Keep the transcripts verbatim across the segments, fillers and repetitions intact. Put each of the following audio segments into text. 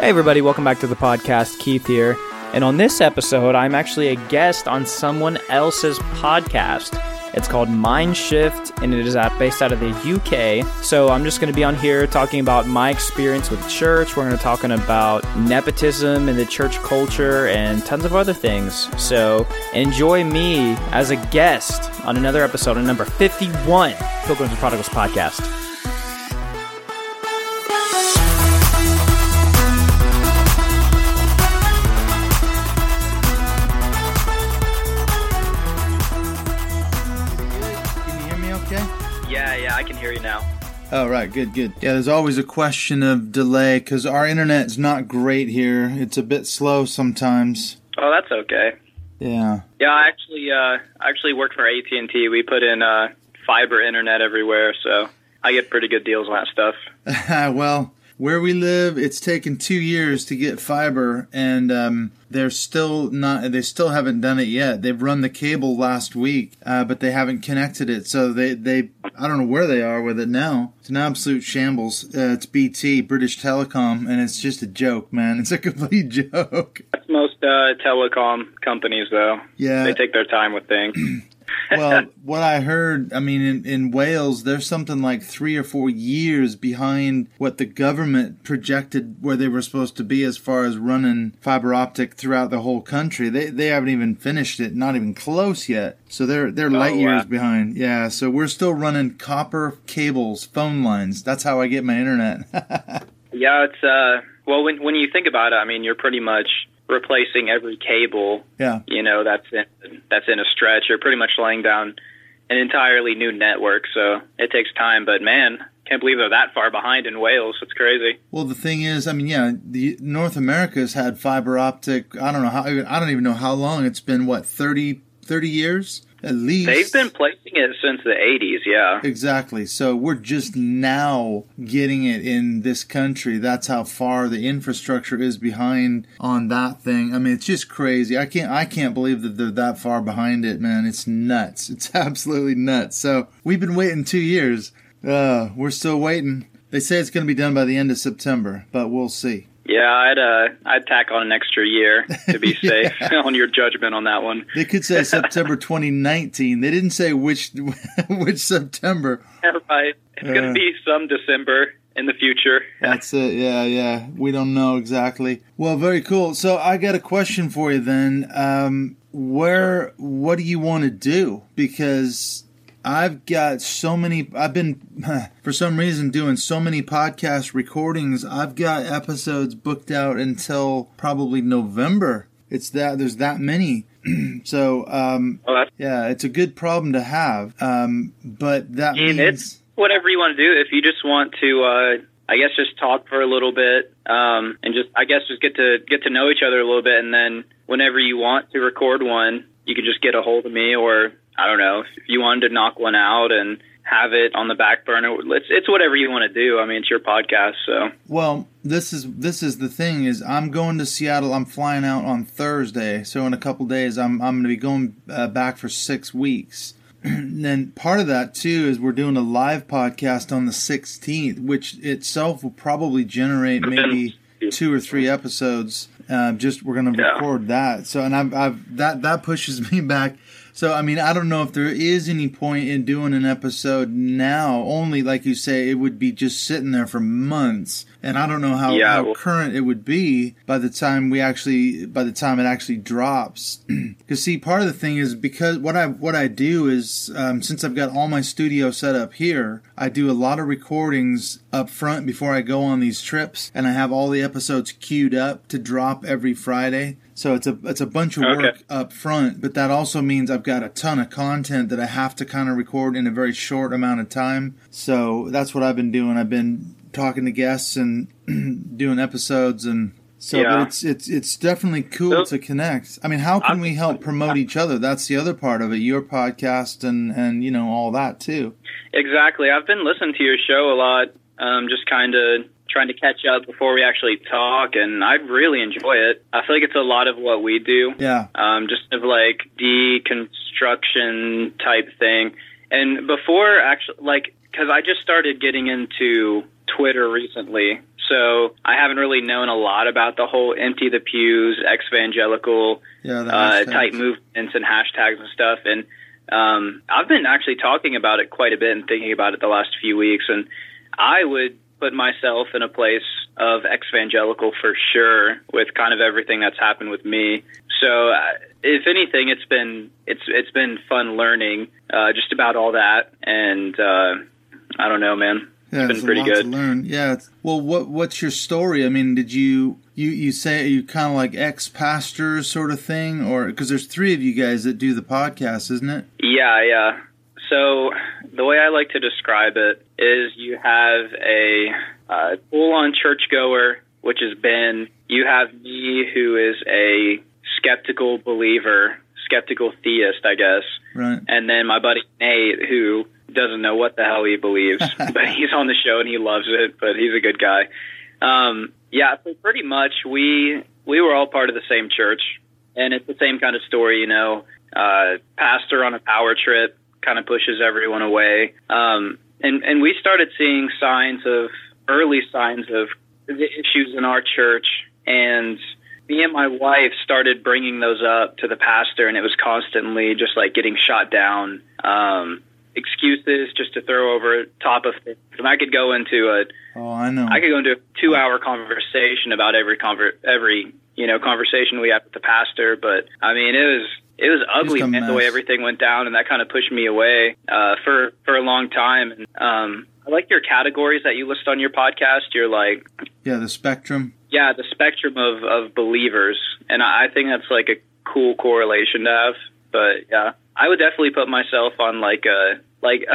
Hey everybody, welcome back to the podcast. Keith here. And on this episode, I'm actually a guest on someone else's podcast. It's called Mind Shift, and it is based out of the U K. So I'm just going to be on here talking about my experience with church. We're going to be talking about nepotism and the church culture and tons of other things. So enjoy me as a guest on another episode of number fifty-one, Pilgrims and Prodigals Podcast. Now. Oh, right. Good, good. Yeah, there's always a question of delay because our internet's not great here. It's a bit slow sometimes. Oh, that's okay. Yeah. Yeah, I actually, uh, I actually work for A T and T. We put in uh, fiber internet everywhere, so I get pretty good deals on that stuff. Well, where we live, it's taken two years to get fiber, and um, they're still not. They still haven't done it yet. They've run the cable last week, uh, but they haven't connected it, so they... they I don't know where they are with it now. It's an absolute shambles. Uh, it's B T, British Telecom, and it's just a joke, man. It's a complete joke. That's most uh, telecom companies, though. Yeah. They take their time with things. Well, what I heard, I mean, in, in Wales, there's something like three or four years behind what the government projected where they were supposed to be as far as running fiber optic throughout the whole country. They they haven't even finished it, not even close yet. So they're they're oh, light years wow. behind. Yeah, so we're still running copper cables, phone lines. That's how I get my internet. Yeah, it's uh well when when you think about it, I mean, you're pretty much replacing every cable, yeah. you know, that's in, that's in a stretch. You're pretty much laying down an entirely new network, so it takes time. But, man, can't believe they're that far behind in Wales. It's crazy. Well, the thing is, I mean, yeah, the North America's had fiber optic, I don't know how, I don't even know how long. It's been, what, thirty, thirty years? At least. They've been placing it since the eighties, yeah. Exactly. So we're just now getting it in this country. That's how far the infrastructure is behind on that thing. I mean, it's just crazy. I can't I can't believe that they're that far behind it, man. It's nuts. It's absolutely nuts. So we've been waiting two years. Uh, we're still waiting. They say it's going to be done by the end of September, but we'll see. Yeah, I'd uh, I'd tack on an extra year to be safe on your judgment on that one. They could say September twenty nineteen. They didn't say which which September. Yeah, right. It's uh, going to be some December in the future. That's it. Yeah, yeah. We don't know exactly. Well, very cool. So I got a question for you then. Um, where? What do you want to do? Because I've got so many, I've been, for some reason, doing so many podcast recordings. I've got episodes booked out until probably November. It's that, there's that many. so, um, well, yeah, it's a good problem to have. Um, but that means... It's whatever you want to do. If you just want to, uh, I guess, just talk for a little bit um, and just, I guess, just get to get to know each other a little bit. And then whenever you want to record one, you can just get a hold of me, or... I don't know, if you wanted to knock one out and have it on the back burner, it's, it's whatever you want to do. I mean, it's your podcast, so. Well, this is this is the thing is I'm going to Seattle. I'm flying out on Thursday, so in a couple of days I'm I'm going to be going uh, back for six weeks. And then part of that, too, is we're doing a live podcast on the sixteenth, which itself will probably generate maybe two or three episodes. Uh, just we're going to yeah. record that. So and I've, I've that that pushes me back. So, I mean, I don't know if there is any point in doing an episode now. Only, like you say, it would be just sitting there for months. And I don't know how, yeah, how well, current it would be by the time we actually, by the time it actually drops. Because, see, part of the thing is because what I what I do is, um, since I've got all my studio set up here, I do a lot of recordings up front before I go on these trips. And I have all the episodes queued up to drop every Friday. So it's a it's a bunch of work okay. up front, but that also means I've got a ton of content that I have to kind of record in a very short amount of time. So that's what I've been doing. I've been talking to guests and doing episodes, and so yeah. but it's it's it's definitely cool so, to connect. I mean, how can I'm, we help promote each other? That's the other part of it. Your podcast and and you know all that too. Exactly. I've been listening to your show a lot. Um, just kind of. Trying to catch up before we actually talk, and I really enjoy it. I feel like it's a lot of what we do. Yeah. Um, just of like deconstruction type thing. And before actually, like, because I just started getting into Twitter recently, so I haven't really known a lot about the whole empty the pews, ex-evangelical yeah, uh, type movements and hashtags and stuff. And um, I've been actually talking about it quite a bit and thinking about it the last few weeks. And I would put myself in a place of ex-evangelical for sure with kind of everything that's happened with me. So uh, if anything, it's been it's it's been fun learning uh, just about all that. And uh, I don't know, man. Yeah, it's been pretty good. To learn. Yeah. Well, what what's your story? I mean, did you you you say you kind of like ex-pastor sort of thing, or because there's three of you guys that do the podcast, isn't it? Yeah, yeah. So the way I like to describe it is, you have a uh, full-on churchgoer, which is Ben. You have me, who is a skeptical believer, skeptical theist, I guess. Right. And then my buddy Nate, who doesn't know what the hell he believes, but he's on the show and he loves it, but he's a good guy. Um, yeah, so pretty much we we were all part of the same church, and it's the same kind of story, you know. Uh, pastor on a power trip kind of pushes everyone away. Um, and, and we started seeing signs of, early signs of the issues in our church, and me and my wife started bringing those up to the pastor, and it was constantly just like getting shot down. Um, excuses just to throw over top of things. And I could go into a oh, I know. I could go into a two-hour conversation about every conver- every you know conversation we had with the pastor. But I mean, it was it was ugly, man, the way everything went down, and that kind of pushed me away uh, for for a long time. And, um, I like your categories that you list on your podcast. You're like yeah, the spectrum. Yeah, the spectrum of of believers, and I think that's like a cool correlation to have. But yeah. I would definitely put myself on like a like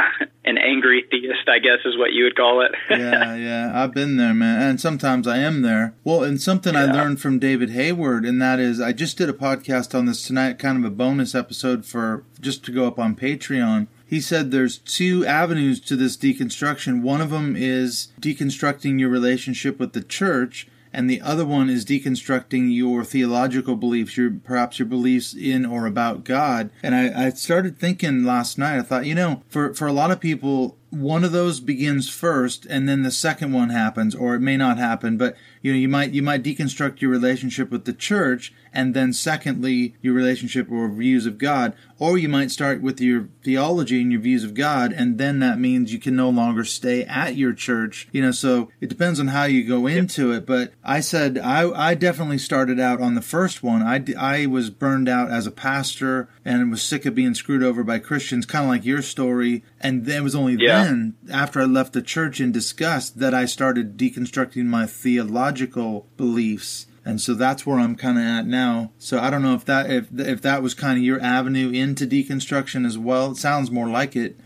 an angry theist, I guess is what you would call it. yeah, yeah. I've been there, man. And sometimes I am there. Well, and something yeah. I learned from David Hayward, and that is, I just did a podcast on this tonight, kind of a bonus episode for just to go up on Patreon. He said there's two avenues to this deconstruction. One of them is deconstructing your relationship with the church, and the other one is deconstructing your theological beliefs, your perhaps your beliefs in or about God. And I, I started thinking last night, I thought, you know, for, for a lot of people, one of those begins first, and then the second one happens, or it may not happen. But, you know, you might you might deconstruct your relationship with the church, and then secondly, your relationship or views of God. Or you might start with your theology and your views of God, and then that means you can no longer stay at your church. You know, so it depends on how you go into yep. it. But I said I, I definitely started out on the first one. I, I was burned out as a pastor and was sick of being screwed over by Christians, kind of like your story. And it was only yeah. then, after I left the church in disgust, that I started deconstructing my theological beliefs. And so that's where I'm kind of at now. So I don't know if that if if that was kind of your avenue into deconstruction as well. It sounds more like it.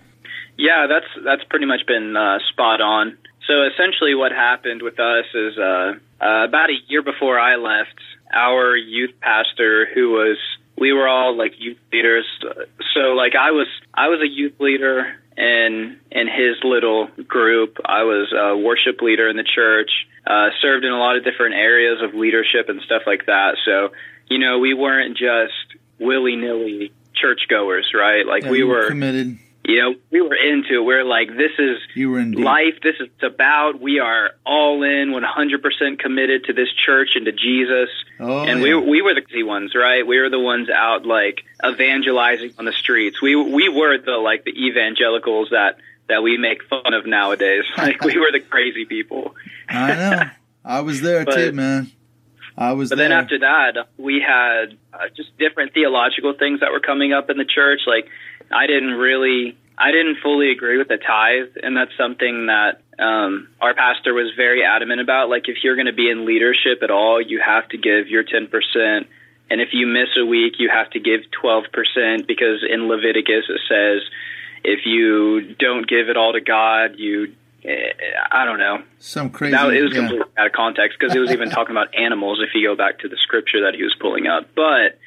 Yeah, that's that's pretty much been uh, spot on. So essentially, what happened with us is uh, uh, about a year before I left, our youth pastor, who was we were all like youth leaders. So like I was I was a youth leader in in his little group. I was a worship leader in the church. Uh, served in a lot of different areas of leadership and stuff like that. So, you know, we weren't just willy-nilly churchgoers, right? Like yeah, we were committed. You know, we were into it. We we're like, this is you were life. This is about. We are all in, one hundred percent committed to this church and to Jesus. Oh, and yeah. we we were the crazy ones, right? We were the ones out like evangelizing on the streets. We we were the like the evangelicals that. that we make fun of nowadays. Like, we were the crazy people. I know. I was there, but, too, man. I was but there. But then after that, we had uh, just different theological things that were coming up in the church. Like, I didn't really, I didn't fully agree with the tithe, and that's something that um, our pastor was very adamant about. Like, if you're going to be in leadership at all, you have to give your ten percent. And if you miss a week, you have to give twelve percent, because in Leviticus it says, if you don't give it all to God, you, I don't know. Some crazy. Now, it was yeah. completely out of context, because it was even talking about animals, if you go back to the scripture that he was pulling up. But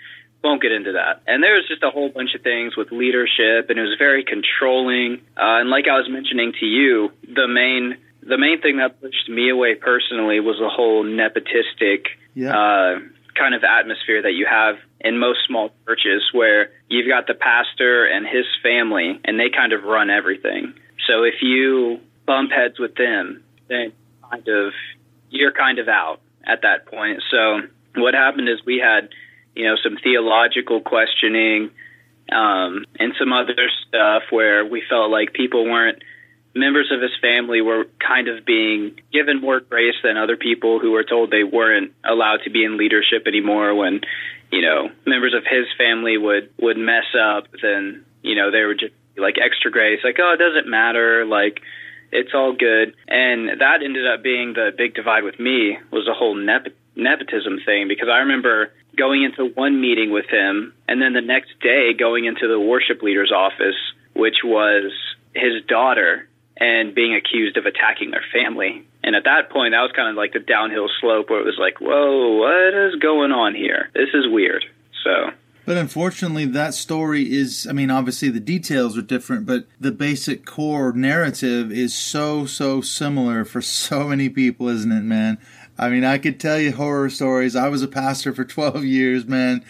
won't get into that. And there was just a whole bunch of things with leadership, and it was very controlling. Uh, and like I was mentioning to you, the main the main thing that pushed me away personally was the whole nepotistic yeah. uh, kind of atmosphere that you have in most small churches, where you've got the pastor and his family, and they kind of run everything. So if you bump heads with them, then kind of you're kind of out at that point. So what happened is we had, you know, some theological questioning um, and some other stuff where we felt like people weren't, members of his family were kind of being given more grace than other people who were told they weren't allowed to be in leadership anymore. When, you know, members of his family would, would mess up, then, you know, they were just like extra grace, like, oh, it doesn't matter, like, it's all good. And that ended up being the big divide with me, was the whole nep- nepotism thing, because I remember going into one meeting with him and then the next day going into the worship leader's office, which was his daughter, and being accused of attacking their family. And at that point, that was kind of like the downhill slope where it was like, whoa, what is going on here? This is weird. So, but unfortunately, that story is, I mean, obviously the details are different, but the basic core narrative is so, so similar for so many people, isn't it, man? I mean, I could tell you horror stories. I was a pastor for twelve years, man.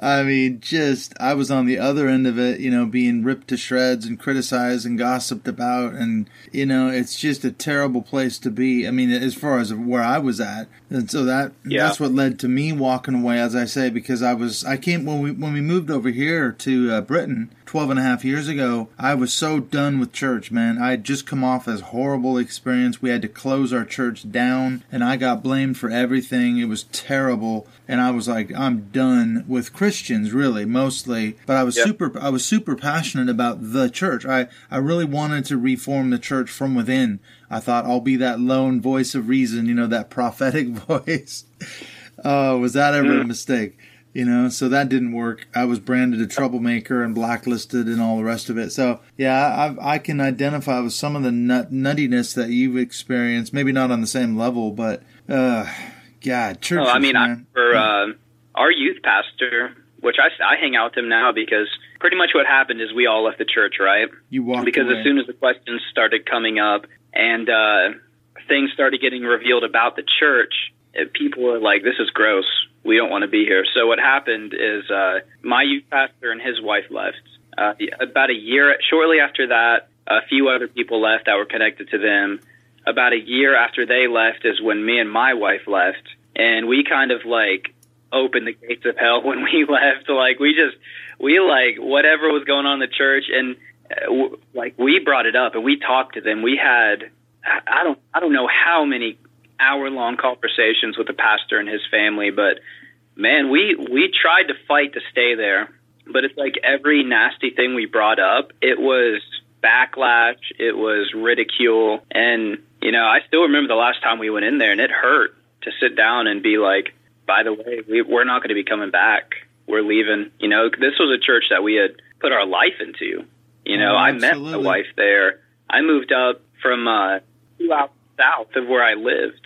I mean, just, I was on the other end of it, you know, being ripped to shreds and criticized and gossiped about. And, you know, it's just a terrible place to be. I mean, as far as where I was at. And so that, yeah. that's what led to me walking away, as I say, because I was, I came, when we, when we moved over here to uh, Britain twelve and a half years ago, I was so done with church, man. I had just come off this horrible experience. We had to close our church down and I got blamed for everything. It was terrible. And I was like, I'm done with Christians, really, mostly. But I was yep. super I was super passionate about the church. I, I really wanted to reform the church from within. I thought, I'll be that lone voice of reason, you know, that prophetic voice. Oh, was that ever mm. a mistake? You know, so that didn't work. I was branded a troublemaker and blacklisted and all the rest of it. So, yeah, I I can identify with some of the nut, nuttiness that you've experienced. Maybe not on the same level, but, uh, God, churches, oh, I mean, man. I, for uh, our youth pastor, which I, I hang out with him now, because pretty much what happened is we all left the church, right? You walked Because away. As soon as the questions started coming up and uh, things started getting revealed about the church, it, people were like, this is gross. We don't want to be here. So what happened is uh, my youth pastor and his wife left. Uh, about a year, shortly after that, a few other people left that were connected to them. About a year after they left is when me and my wife left. And we kind of like opened the gates of hell when we left. Like we just, we like whatever was going on in the church. And uh, w- like we brought it up and we talked to them. We had, I don't, I don't know how many hour-long conversations with the pastor and his family, but man, we we tried to fight to stay there, but it's like every nasty thing we brought up, it was backlash, it was ridicule. And you know, I still remember the last time we went in there, and it hurt to sit down and be like, by the way, we, we're not going to be coming back, we're leaving. You know, this was a church that we had put our life into. You know, oh, I met my wife there. I moved up from uh two hours south of where I lived.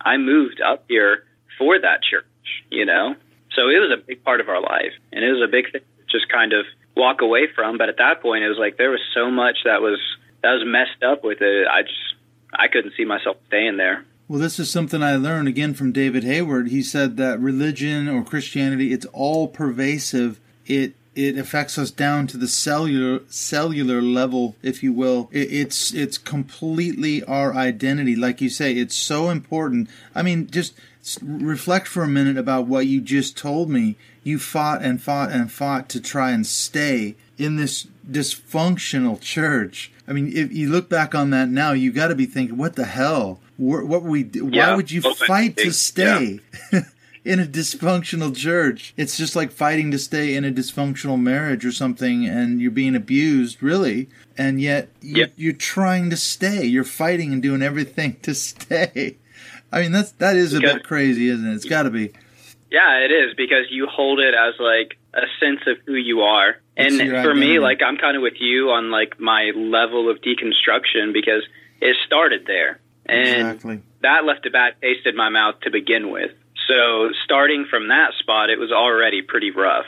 I moved up here for that church, you know? So it was a big part of our life, and it was a big thing to just kind of walk away from. But at that point, it was like there was so much that was that was messed up with it. I just, I couldn't see myself staying there. Well, this is something I learned, again, from David Hayward. He said that religion or Christianity, it's all pervasive. It It affects us down to the cellular cellular level, if you will. It, it's it's completely our identity. Like you say, it's so important. I mean, just reflect for a minute about what you just told me. You fought and fought and fought to try and stay in this dysfunctional church. I mean, if you look back on that now, you got to be thinking, what the hell? What, what we? Yeah, why would you open. fight to stay? Yeah. In a dysfunctional church. It's just like fighting to stay in a dysfunctional marriage or something, and you're being abused, really. And yet you, yep. you're trying to stay. You're fighting and doing everything to stay. I mean, that's, that is because, a bit crazy, isn't it? It's got to be. Yeah, it is, because you hold it as like a sense of who you are. That's and for me, like I'm kind of with you on like my level of deconstruction, because it started there. And exactly. that left a bad taste in my mouth to begin with. So starting from that spot, it was already pretty rough.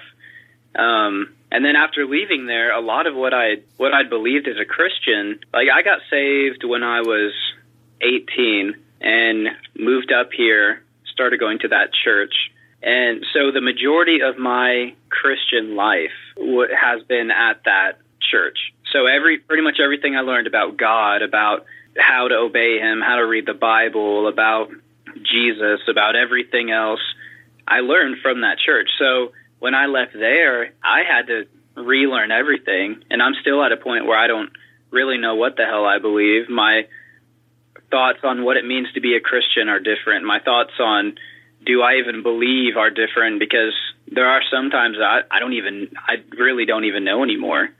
Um, and then after leaving there, a lot of what I what I believed as a Christian, like I got saved when I was eighteen and moved up here, started going to that church. And so the majority of my Christian life w- has been at that church. So every pretty much everything I learned about God, about how to obey him, how to read the Bible, about Jesus, about everything else I learned from that church. So when I left there, I had to relearn everything, and I'm still at a point where I don't really know what the hell I believe. My thoughts on what it means to be a Christian are different. My thoughts on do I even believe are different, because there are sometimes I, I don't even, I really don't even know anymore.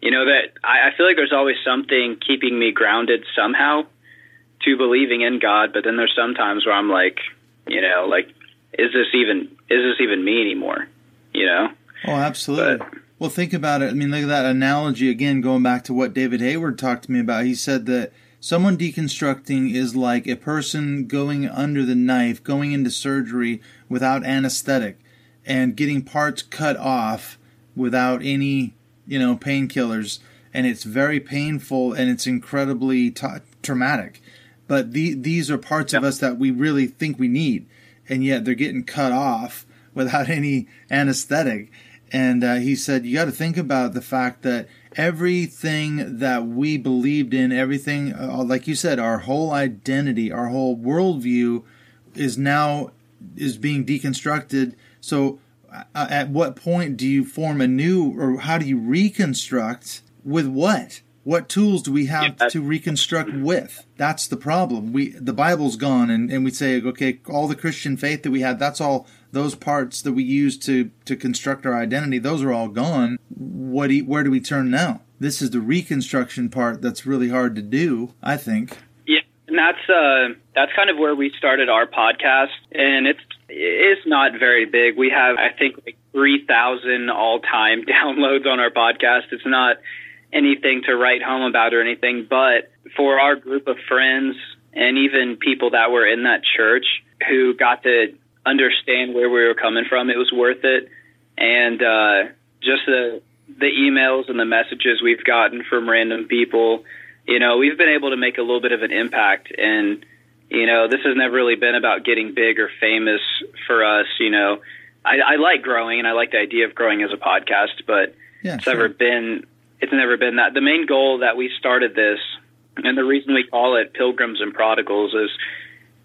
You know, that I, I feel like there's always something keeping me grounded somehow to believing in God, but then there's some times where I'm like, you know, like, is this even, is this even me anymore? You know? Oh, absolutely. But, well, think about it. I mean, look at that analogy again, going back to what David Hayward talked to me about. He said that someone deconstructing is like a person going under the knife, going into surgery without anesthetic and getting parts cut off without any, you know, painkillers. And it's very painful and it's incredibly ta- traumatic. But the, these are parts yeah. of us that we really think we need. And yet they're getting cut off without any anesthetic. And uh, he said, you got to think about the fact that everything that we believed in, everything, uh, like you said, our whole identity, our whole worldview is now is being deconstructed. So uh, at what point do you form a new, or how do you reconstruct with what? What tools do we have yeah. to reconstruct with? That's the problem. We the Bible's gone, and, and we say, okay, all the Christian faith that we had, that's all those parts that we use to, to construct our identity, those are all gone. What do you, where do we turn now? This is the reconstruction part that's really hard to do, I think. Yeah, and that's uh, that's kind of where we started our podcast, and it's it's not very big. We have, I think, like three thousand all-time downloads on our podcast. It's not anything to write home about or anything, but for our group of friends and even people that were in that church who got to understand where we were coming from, it was worth it. And uh, just the the emails and the messages we've gotten from random people, you know, we've been able to make a little bit of an impact. And, you know, this has never really been about getting big or famous for us. You know, I, I like growing and I like the idea of growing as a podcast, but yeah, it's sure. never been it's never been that. The main goal that we started this, and the reason we call it Pilgrims and Prodigals, is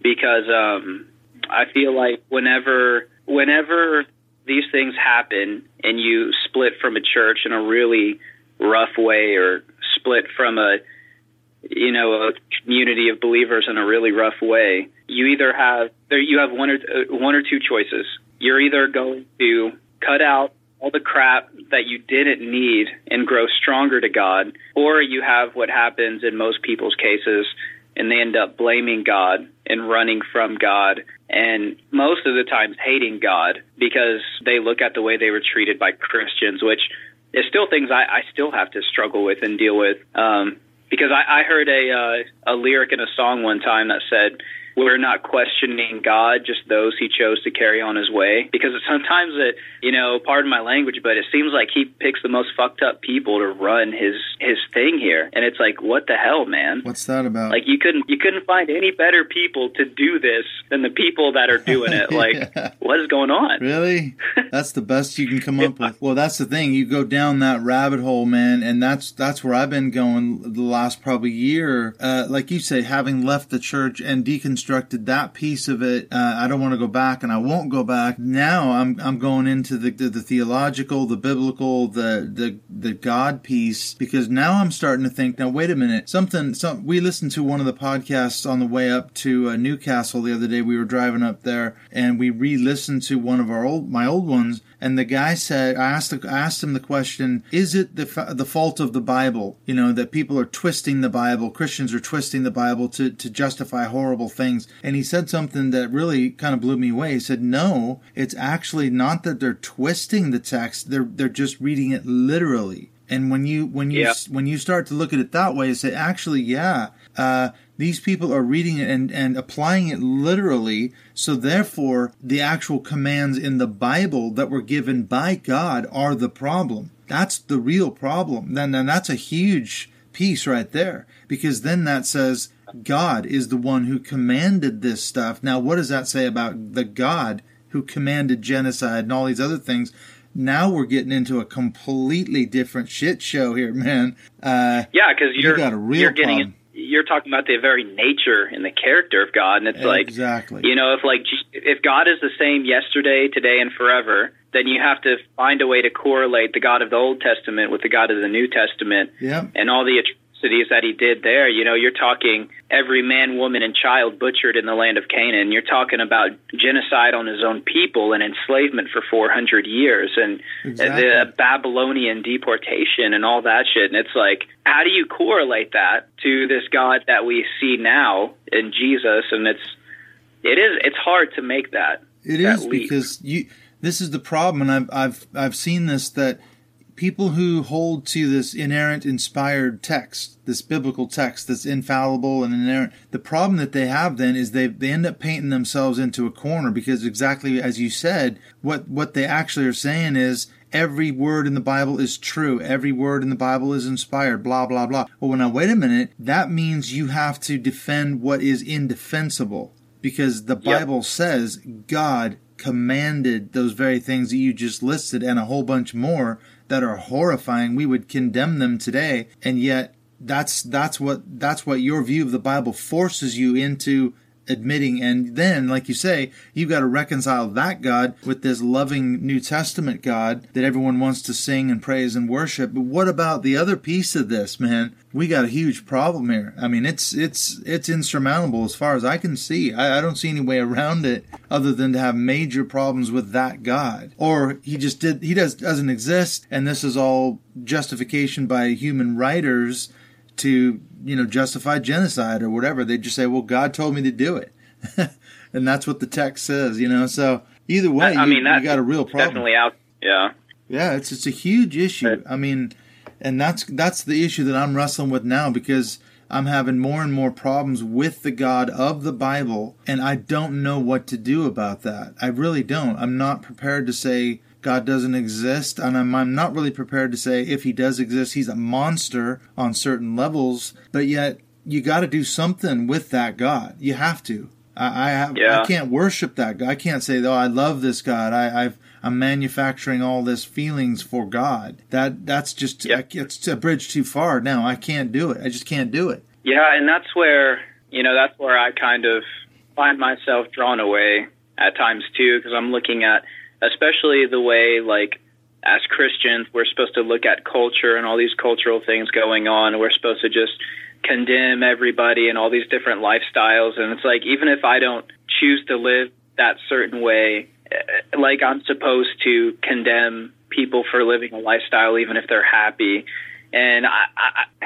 because um, I feel like whenever whenever these things happen and you split from a church in a really rough way, or split from a, you know, a community of believers in a really rough way, you either have there you have one or one or two choices. You're either going to cut out all the crap that you didn't need and grow stronger to God, or you have what happens in most people's cases, and they end up blaming God and running from God, and most of the times hating God because they look at the way they were treated by Christians, which is still things I, I still have to struggle with and deal with. Um, because I, I heard a, uh, a lyric in a song one time that said, we're not questioning God, just those he chose to carry on his way. Because sometimes it, you know, pardon my language, but it seems like he picks the most fucked up people to run his, his thing here. And it's like, what the hell, man? What's that about? Like, you couldn't you couldn't find any better people to do this than the people that are doing it. Like, yeah. what is going on? Really? That's the best you can come up with. Well, that's the thing. You go down that rabbit hole, man, and that's, that's where I've been going the last probably year. Uh, like you say, having left the church and deconstructed that piece of it, uh, I don't want to go back, and I won't go back. Now I'm I'm going into the the, the theological, the biblical, the, the the God piece, because now I'm starting to think. Now wait a minute, something. Some we listened to one of the podcasts on the way up to uh, Newcastle the other day. We were driving up there, and we re-listened to one of our old my old ones. And the guy said, I asked, the, I asked him the question, is it the fa- the fault of the Bible? You know, that people are twisting the Bible, Christians are twisting the Bible to, to justify horrible things. And he said something that really kind of blew me away. He said, no, it's actually not that they're twisting the text. They're, they're just reading it literally. And when you, when you, yeah. when you start to look at it that way, you say, actually, yeah, uh, these people are reading it and, and applying it literally. So therefore, the actual commands in the Bible that were given by God are the problem. That's the real problem. Then, then that's a huge piece right there, because then that says God is the one who commanded this stuff. Now, what does that say about the God who commanded genocide and all these other things? Now we're getting into a completely different shit show here, man. Uh, yeah, because you're, you got a real you're getting problem. you're talking about the very nature and the character of God. And it's exactly. like, you know, if like if God is the same yesterday, today, and forever, then you have to find a way to correlate the God of the Old Testament with the God of the New Testament yep. and all the atrocities that he did there. You know, you're talking every man, woman, and child butchered in the land of Canaan. You're talking about genocide on his own people and enslavement for four hundred years and exactly. the Babylonian deportation and all that shit. And it's like, how do you correlate that to this God that we see now in Jesus? And it's, it is, it's hard to make that. It that is leap. Because you, this is the problem. And I've, I've, I've seen this, that people who hold to this inerrant, inspired text, this biblical text that's infallible and inerrant, the problem that they have then is they they end up painting themselves into a corner, because exactly as you said, what, what they actually are saying is every word in the Bible is true. Every word in the Bible is inspired, blah, blah, blah. Well, now, wait a minute. That means you have to defend what is indefensible, because the Bible yep. says God commanded those very things that you just listed and a whole bunch more that are horrifying. We would condemn them today, and yet that's that's what that's what your view of the Bible forces you into admitting. And then, like you say, you've got to reconcile that God with this loving New Testament God that everyone wants to sing and praise and worship. But what about the other piece of this, man? We got a huge problem here. I mean, it's it's it's insurmountable as far as I can see. I, I don't see any way around it other than to have major problems with that God, or he just did he does doesn't exist, and this is all justification by human writers to, you know, justify genocide or whatever. They just say, well, God told me to do it. And that's what the text says, you know. So either way, I, I you, mean, you got a real problem. Definitely out. Yeah. Yeah. It's, it's a huge issue. I mean, and that's, that's the issue that I'm wrestling with now, because I'm having more and more problems with the God of the Bible. And I don't know what to do about that. I really don't. I'm not prepared to say God doesn't exist, and I'm, I'm not really prepared to say if he does exist, he's a monster on certain levels. But yet, you got to do something with that God. You have to. I I, have, yeah. I can't worship that God. I can't say, oh, I love this God. I, I've, I'm manufacturing all this feelings for God. That that's just yep. I, it's a bridge too far. Now I can't do it. I just can't do it. Yeah, and that's where you know that's where I kind of find myself drawn away at times too, because I'm looking at. Especially the way, like, as Christians, we're supposed to look at culture and all these cultural things going on. We're supposed to just condemn everybody and all these different lifestyles. And it's like, even if I don't choose to live that certain way, like, I'm supposed to condemn people for living a lifestyle, even if they're happy. And I, I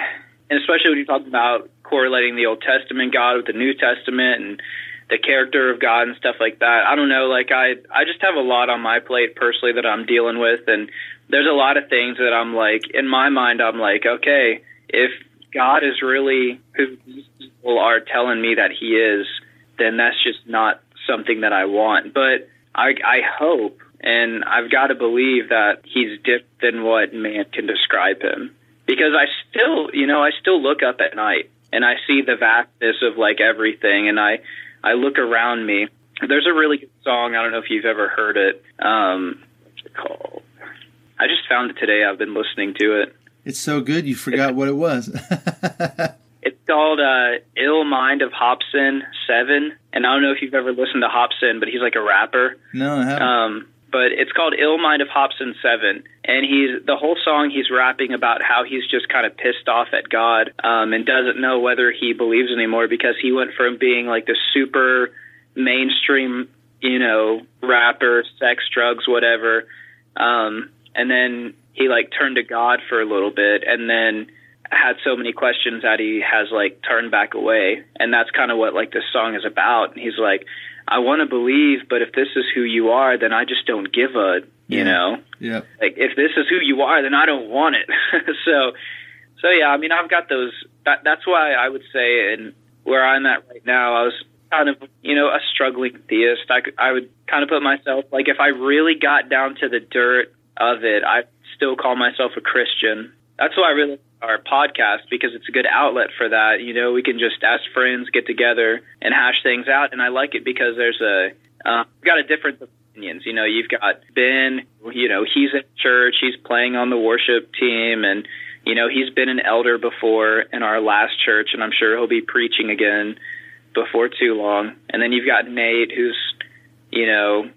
and especially when you're talking about correlating the Old Testament God with the New Testament and the character of God and stuff like that. I don't know, like I, I just have a lot on my plate personally that I'm dealing with, and there's a lot of things that I'm like, in my mind, I'm like, okay, if God is really who these people are telling me that he is, then that's just not something that I want. But I, I hope, and I've got to believe that he's different than what man can describe him. Because I still, you know, I still look up at night, and I see the vastness of, like, everything, and I... I look around me. There's a really good song. I don't know if you've ever heard it. Um, what's it called? I just found it today. I've been listening to it. It's so good you forgot it's, what it was. It's called uh, Ill Mind of Hopsin seven. And I don't know if you've ever listened to Hopsin, but he's like a rapper. No, I haven't. Um, but it's called Ill Mind of Hopsin seven. And he's the whole song he's rapping about how he's just kind of pissed off at God um, and doesn't know whether he believes anymore, because he went from being like the super mainstream, you know, rapper, sex, drugs, whatever. Um, and then he like turned to God for a little bit, and then had so many questions that he has like turned back away. And that's kind of what like this song is about. And he's like, I want to believe, but if this is who you are, then I just don't give a, you yeah. know? Yeah. Like, if this is who you are, then I don't want it. so, so yeah, I mean, I've got those, that, that's why I would say, and where I'm at right now, I was kind of, you know, a struggling theist. I, I would kind of put myself, like, if I really got down to the dirt of it, I still call myself a Christian. That's why I really like our podcast, because it's a good outlet for that. You know, we can just ask friends, get together, and hash things out. And I like it because there's a uh, we've got a difference of opinions. You know, you've got Ben. You know, he's at church, he's playing on the worship team, and You know, he's been an elder before in our last church, and I'm sure he'll be preaching again before too long. And then you've got Nate, who's, you know,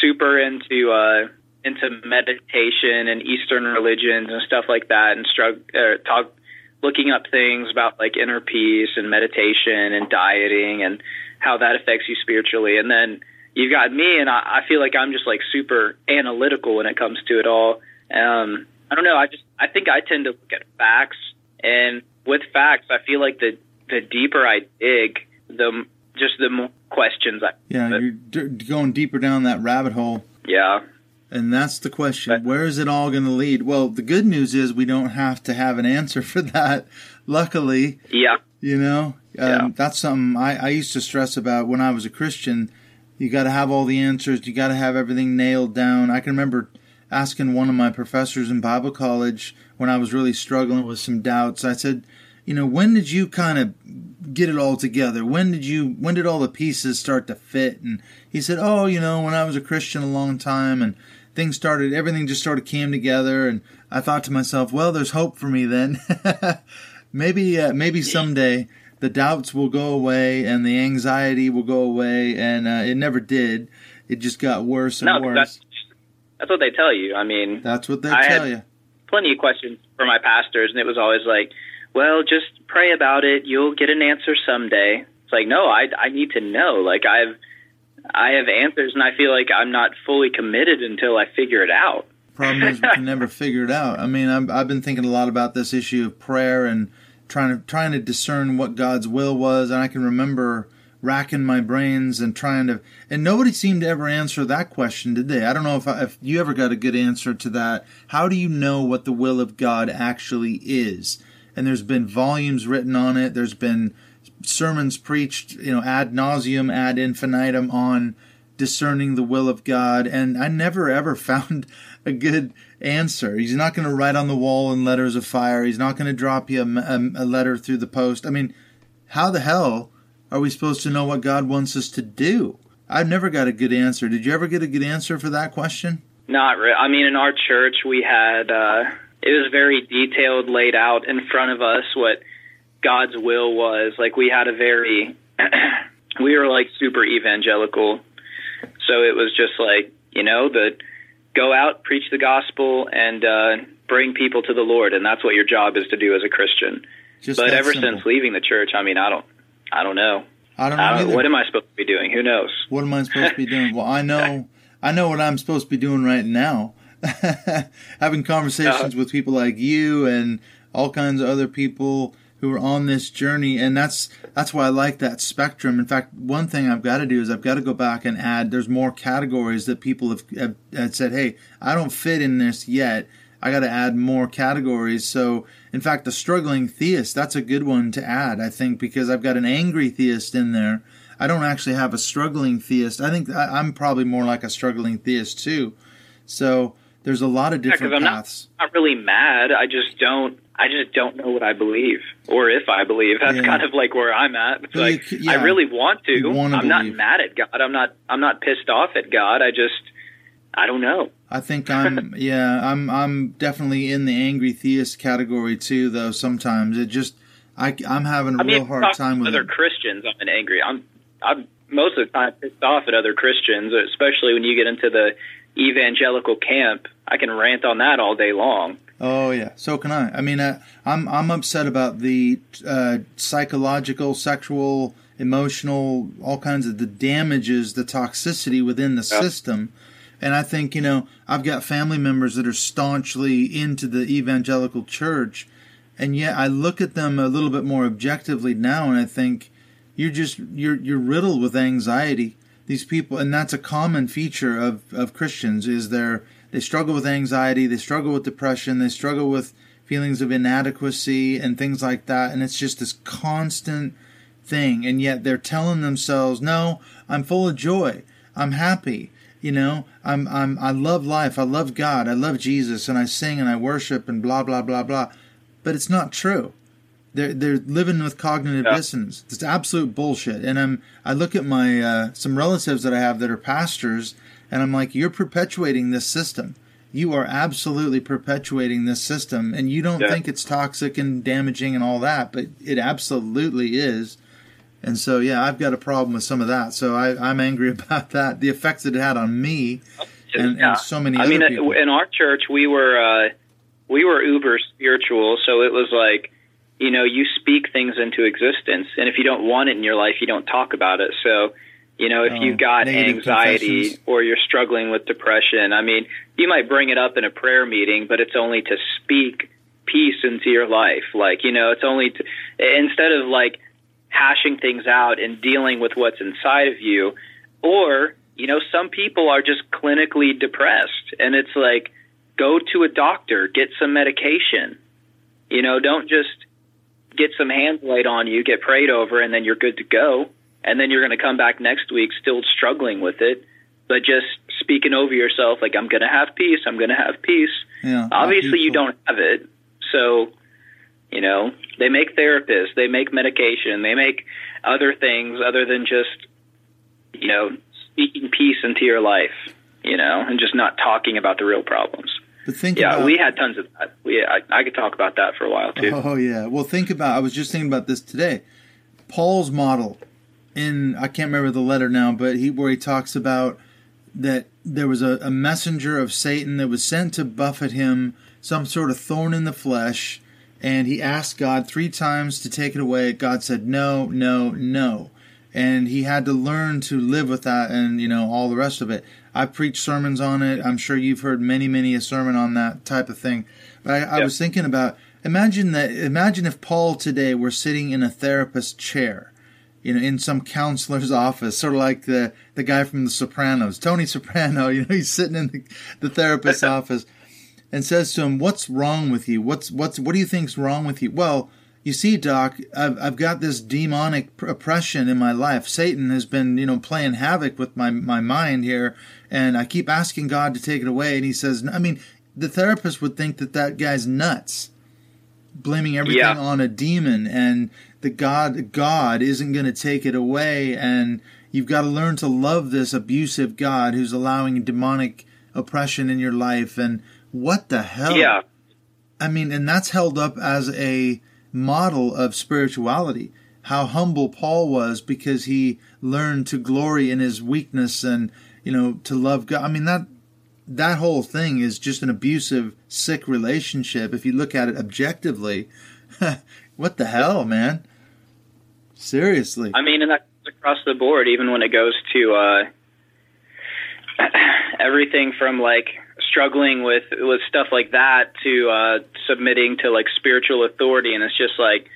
super into uh, into meditation and Eastern religions and stuff like that, and strugg- er, talk, looking up things about, like, inner peace and meditation and dieting and how that affects you spiritually. And then you've got me, and I, I feel like I'm just, like, super analytical when it comes to it all. Um, I don't know. I just I think I tend to look at facts, and with facts, I feel like the the deeper I dig, the just the more questions. I yeah, but, you're d- going deeper down that rabbit hole. Yeah, and that's the question: but, where is it all going to lead? Well, the good news is we don't have to have an answer for that. Luckily, yeah, you know, um, yeah. that's something I, I used to stress about when I was a Christian. You got to have all the answers. You got to have everything nailed down. I can remember asking one of my professors in Bible college when I was really struggling with some doubts. I said, you know, when did you kind of get it all together? When did you, when did all the pieces start to fit? And he said, oh, you know, when I was a Christian a long time and things started, everything just sort of came together. And I thought to myself, well, there's hope for me then. maybe, uh, maybe someday the doubts will go away and the anxiety will go away. And uh, it never did. It just got worse and no, worse. That's, that's what they tell you. I mean, that's what they I tell you. Plenty of questions for my pastors, and it was always like, well, just pray about it. You'll get an answer someday. It's like, no, I, I need to know. Like, I've I have answers, and I feel like I'm not fully committed until I figure it out. Problem is, we can never figure it out. I mean, I'm, I've been thinking a lot about this issue of prayer and trying to trying to discern what God's will was, and I can remember racking my brains and trying to, and nobody seemed to ever answer that question, did they? I don't know if, I, if you ever got a good answer to that. How do you know what the will of God actually is? And there's been volumes written on it. There's been sermons preached, you know, ad nauseum, ad infinitum on discerning the will of God. And I never, ever found a good answer. He's not going to write on the wall in letters of fire. He's not going to drop you a, a, a letter through the post. I mean, how the hell are we supposed to know what God wants us to do? I've never got a good answer. Did you ever get a good answer for that question? Not really. I mean, in our church, we had... Uh... It was very detailed, laid out in front of us what God's will was. Like, we had a very, we were like super evangelical. So it was just like, you know, the go out, preach the gospel, and uh, bring people to the Lord. And that's what your job is to do as a Christian. Just but ever simple. Since leaving the church, I mean, I don't, I don't know. I don't know. I don't, what am I supposed to be doing? Who knows? What am I supposed to be doing? Well, I know, I know what I'm supposed to be doing right now. Having conversations uh, with people like you and all kinds of other people who are on this journey. And that's that's why I like that spectrum. In fact, one thing I've got to do is I've got to go back and add, there's more categories that people have, have, have said, hey, I don't fit in this yet. I got to add more categories. So, in fact, the struggling theist, that's a good one to add, I think, because I've got an angry theist in there. I don't actually have a struggling theist. I think I, I'm probably more like a struggling theist too. So... There's a lot of different yeah, I'm paths. Not, I'm not really mad. I just don't. I just don't know what I believe, or if I believe. That's yeah. kind of like where I'm at. It's like you, yeah, I really want to. I'm believe. not mad at God. I'm not. I'm not pissed off at God. I just. I don't know. I think I'm. yeah, I'm. I'm definitely in the angry theist category too. Though sometimes it just. I. I'm having a I mean, real hard time with other it. Christians. I'm an angry. I'm. I'm most of the time pissed off at other Christians, especially when you get into the evangelical camp. I can rant on that all day long. Oh yeah, so can I. I mean, I, I'm I'm upset about the uh, psychological, sexual, emotional, all kinds of the damages, the toxicity within the yeah. system. And I think, you know, I've got family members that are staunchly into the evangelical church, and yet I look at them a little bit more objectively now, and I think you're just you're you're riddled with anxiety. These people, and that's a common feature of, of Christians, is they're, they struggle with anxiety, they struggle with depression, they struggle with feelings of inadequacy and things like that, and it's just this constant thing, and yet they're telling themselves, no, I'm full of joy, I'm happy, you know, I'm I'm I love life, I love God, I love Jesus, and I sing and I worship and blah, blah, blah, blah, but it's not true. They're they're living with cognitive yeah. dissonance. It's absolute bullshit. And I'm I look at my uh, some relatives that I have that are pastors, and I'm like, you're perpetuating this system. you are absolutely perpetuating this system, and you don't yeah. think it's toxic and damaging and all that, but it absolutely is. And so, yeah, I've got a problem with some of that. So I, I'm angry about that, the effects that it had on me and, yeah. and so many I other mean, people. In our church, we were, uh, we were uber spiritual, so it was like, you know, you speak things into existence, and if you don't want it in your life, you don't talk about it. So, you know, if uh, you've got anxiety or you're struggling with depression, I mean, you might bring it up in a prayer meeting, but it's only to speak peace into your life. Like, you know, it's only to, instead of like hashing things out and dealing with what's inside of you, or, you know, some people are just clinically depressed, and it's like, go to a doctor, get some medication, you know, don't just get some hands laid on you, get prayed over, and then you're good to go. And then you're going to come back next week still struggling with it, but just speaking over yourself, like, I'm going to have peace, I'm going to have peace. Yeah, obviously you don't have it. So, you know, they make therapists, they make medication, they make other things other than just, you know, speaking peace into your life, you know, and just not talking about the real problems. But think yeah, about, we had tons of that. We, I, I could talk about that for a while, too. Oh, yeah. Well, think about, I was just thinking about this today. Paul's model in, I can't remember the letter now, but he where he talks about that there was a, a messenger of Satan that was sent to buffet him, some sort of thorn in the flesh, and he asked God three times to take it away. God said, no, no, no. And he had to learn to live with that and, you know, all the rest of it. I preached sermons on it. I'm sure you've heard many, many a sermon on that type of thing. But I, yeah. I was thinking about, imagine that. Imagine if Paul today were sitting in a therapist's chair, you know, in some counselor's office, sort of like the, the guy from The Sopranos, Tony Soprano. You know, he's sitting in the, the therapist's office and says to him, what's wrong with you? What's what's what do you think's wrong with you? Well, you see, Doc, I've, I've got this demonic oppression in my life. Satan has been, you know, playing havoc with my, my mind here, and I keep asking God to take it away, and he says, I mean, the therapist would think that that guy's nuts, blaming everything yeah. on a demon, and the God God isn't going to take it away, and you've got to learn to love this abusive God who's allowing demonic oppression in your life, and what the hell? Yeah. I mean, and that's held up as a model of spirituality, how humble Paul was because he learned to glory in his weakness and, you know, to love God. I mean, that that whole thing is just an abusive, sick relationship. If you look at it objectively, what the hell, man? Seriously. I mean, and that's across the board, even when it goes to uh, everything from, like, struggling with with stuff like that to uh submitting to like spiritual authority. And it's just like,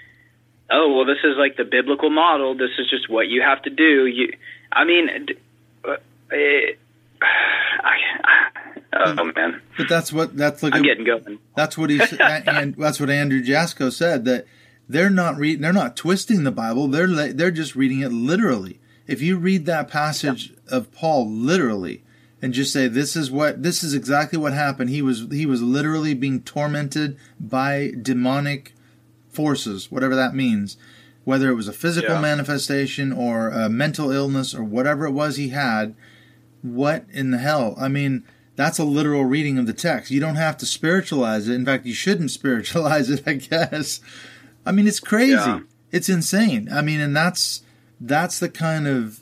oh, well, this is like the biblical model, this is just what you have to do. You I mean it, I, oh man but that's what that's like I'm getting going that's what he and that's what Andrew Jasko said, that they're not reading they're not twisting the Bible, they're they're just reading it literally. If you read that passage yeah. of Paul literally and just say, this is what this is exactly what happened. He was he was literally being tormented by demonic forces, whatever that means, whether it was a physical yeah. manifestation or a mental illness or whatever it was he had. What in the hell? I mean, that's a literal reading of the text. You don't have to spiritualize it. In fact, you shouldn't spiritualize it, I guess. I mean, it's crazy. Yeah. It's insane. I mean, and that's that's the kind of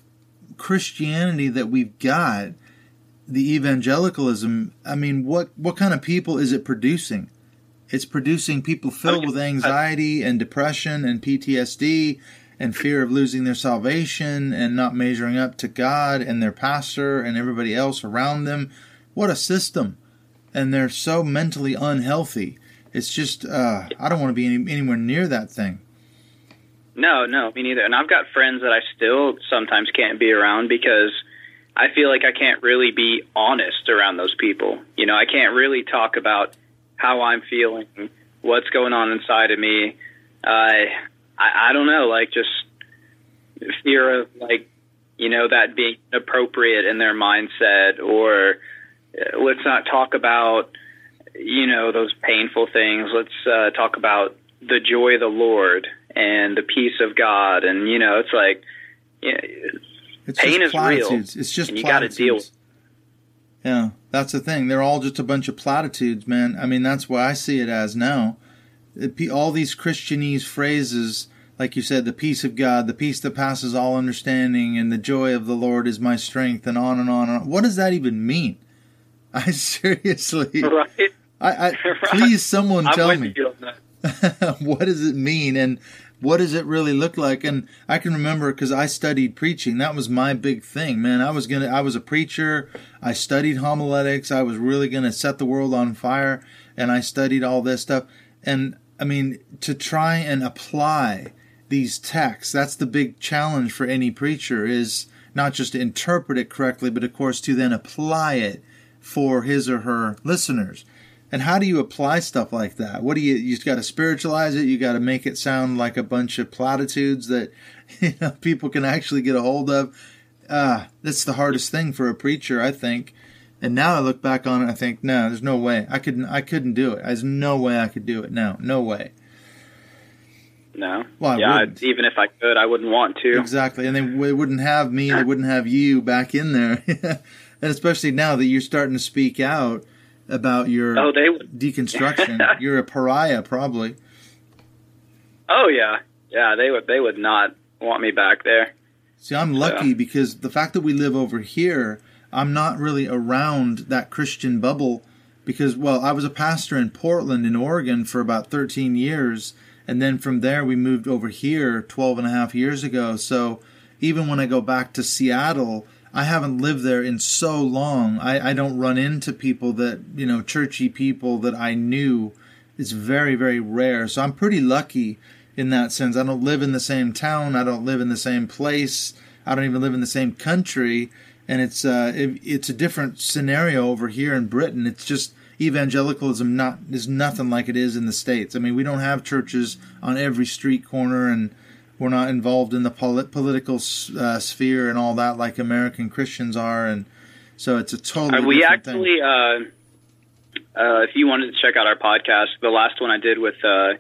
Christianity that we've got. The evangelicalism, I mean, what, what kind of people is it producing? It's producing people filled with anxiety and depression and P T S D and fear of losing their salvation and not measuring up to God and their pastor and everybody else around them. What a system. And they're so mentally unhealthy. It's just, uh, I don't want to be any, anywhere near that thing. No, no, me neither. And I've got friends that I still sometimes can't be around because I feel like I can't really be honest around those people. You know, I can't really talk about how I'm feeling, what's going on inside of me. Uh, I I don't know, like just fear of like, you know, that being appropriate in their mindset, or uh, let's not talk about, you know, those painful things. Let's uh, talk about the joy of the Lord and the peace of God. And, you know, it's like, you know, It's Pain just is real. It's just and you got to deal with it. Yeah, that's the thing. They're all just a bunch of platitudes, man. I mean, that's what I see it as now. It, all these Christianese phrases, like you said, the peace of God, the peace that passes all understanding, and the joy of the Lord is my strength, and on and on and on. What does that even mean? I seriously... Right. I, I, right. Please, someone I'm tell me. What does it mean, and what does it really look like? And I can remember, because I studied preaching. That was my big thing, man. I was gonna, I was a preacher. I studied homiletics. I was really going to set the world on fire, and I studied all this stuff. And, I mean, to try and apply these texts, that's the big challenge for any preacher, is not just to interpret it correctly, but, of course, to then apply it for his or her listeners. And how do you apply stuff like that? What do you, you've got to spiritualize it. You got to make it sound like a bunch of platitudes that, you know, people can actually get a hold of. Uh, that's the hardest thing for a preacher, I think. And now I look back on it, I think, no, there's no way. I couldn't, I couldn't do it. There's no way I could do it now. No way. No. Well, yeah, I even if I could, I wouldn't want to. Exactly. And they, they wouldn't have me. They wouldn't have you back in there. And especially now that you're starting to speak out about your oh, they would. deconstruction. You're a pariah, probably. Oh, yeah. Yeah, they would, they would not want me back there. See, I'm lucky so. because the fact that we live over here, I'm not really around that Christian bubble because, well, I was a pastor in Portland in Oregon for about thirteen years, and then from there we moved over here twelve and a half years ago. So even when I go back to Seattle, I haven't lived there in so long. I, I don't run into people that, you know, churchy people that I knew. It's very, very rare. So I'm pretty lucky in that sense. I don't live in the same town. I don't live in the same place. I don't even live in the same country. And it's uh, it, it's a different scenario over here in Britain. It's just evangelicalism not is nothing like it is in the States. I mean, we don't have churches on every street corner, and we're not involved in the polit- political uh, sphere and all that like American Christians are, and so it's a totally uh, we different actually, thing. Uh, uh, if you wanted to check out our podcast, the last one I did with uh, a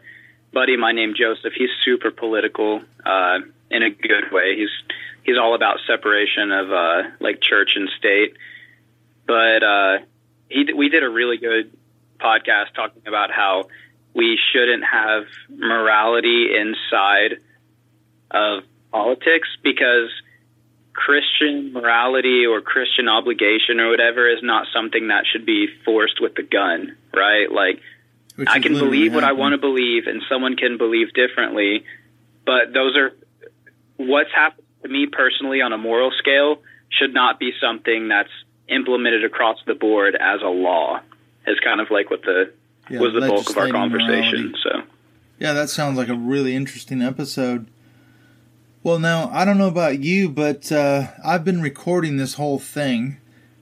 buddy of mine named Joseph, he's super political uh, in a good way. He's he's all about separation of uh, like church and state, but uh, he we did a really good podcast talking about how we shouldn't have morality inside of politics, because Christian morality or Christian obligation or whatever is not something that should be forced with the gun, right? Like, Which I can believe what happened. I want to believe, and someone can believe differently, but those are what's happened to me personally on a moral scale should not be something that's implemented across the board as a law. Is kind of like what the yeah, was the bulk of our conversation. Morality. So, yeah, that sounds like a really interesting episode. Well, now, I don't know about you, but uh, I've been recording this whole thing,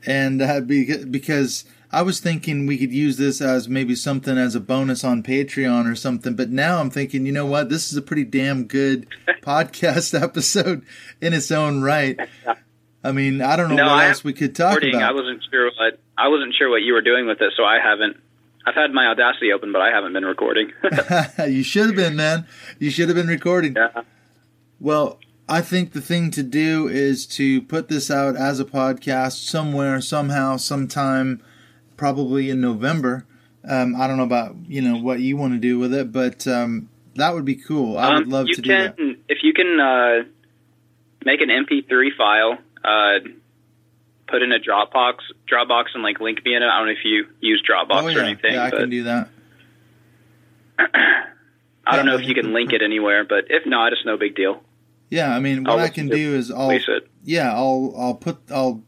and uh, because I was thinking we could use this as maybe something as a bonus on Patreon or something, but now I'm thinking, you know what, this is a pretty damn good podcast episode in its own right. I mean, I don't know no, what I else we could talk recording. about. I wasn't sure what I wasn't sure what you were doing with it, so I haven't. I've had my Audacity open, but I haven't been recording. You should have been, man. You should have been recording. Yeah. Well, I think the thing to do is to put this out as a podcast somewhere, somehow, sometime, probably in November. Um, I don't know about, you know, what you want to do with it, but um, that would be cool. I would um, love to do can, that. If you can uh, make an M P three file, uh, put in a Dropbox, Dropbox and like link me in it. I don't know if you use Dropbox oh, yeah. or anything. Yeah, I but... can do that. I don't know if you can link it anywhere, but if not, it's no big deal. Yeah, I mean, what I can do is I'll yeah, I'll I'll put I'll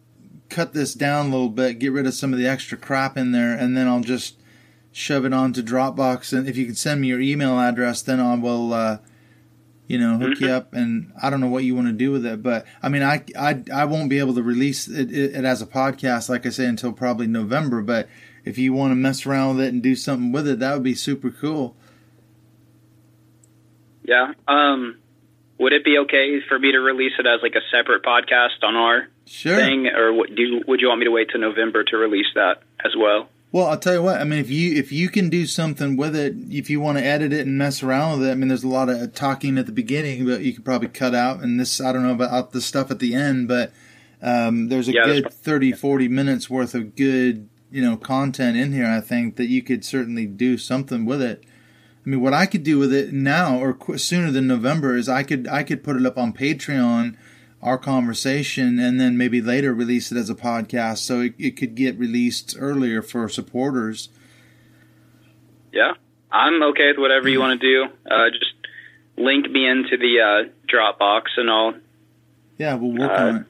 cut this down a little bit, get rid of some of the extra crap in there, and then I'll just shove it onto Dropbox. And if you can send me your email address, then I will, uh, you know, hook mm-hmm. you up. And I don't know what you want to do with it, but I mean, I I I won't be able to release it, it, it as a podcast, like I say, until probably November. But if you want to mess around with it and do something with it, that would be super cool. Yeah. Um. Would it be okay for me to release it as like a separate podcast on our sure. thing, or what, do you, would you want me to wait till November to release that as well? Well, I'll tell you what. I mean, if you if you can do something with it, if you want to edit it and mess around with it, I mean, there's a lot of talking at the beginning, but you could probably cut out, and this I don't know about the stuff at the end, but Um, there's a yeah, good thirty, forty minutes worth of good, you know, content in here, I think, that you could certainly do something with it. I mean, what I could do with it now or qu- sooner than November is I could I could put it up on Patreon, our conversation, and then maybe later release it as a podcast so it, it could get released earlier for supporters. Yeah, I'm okay with whatever you want to do. Uh, just link me into the uh, Dropbox and I'll... Yeah, we'll work uh, on it.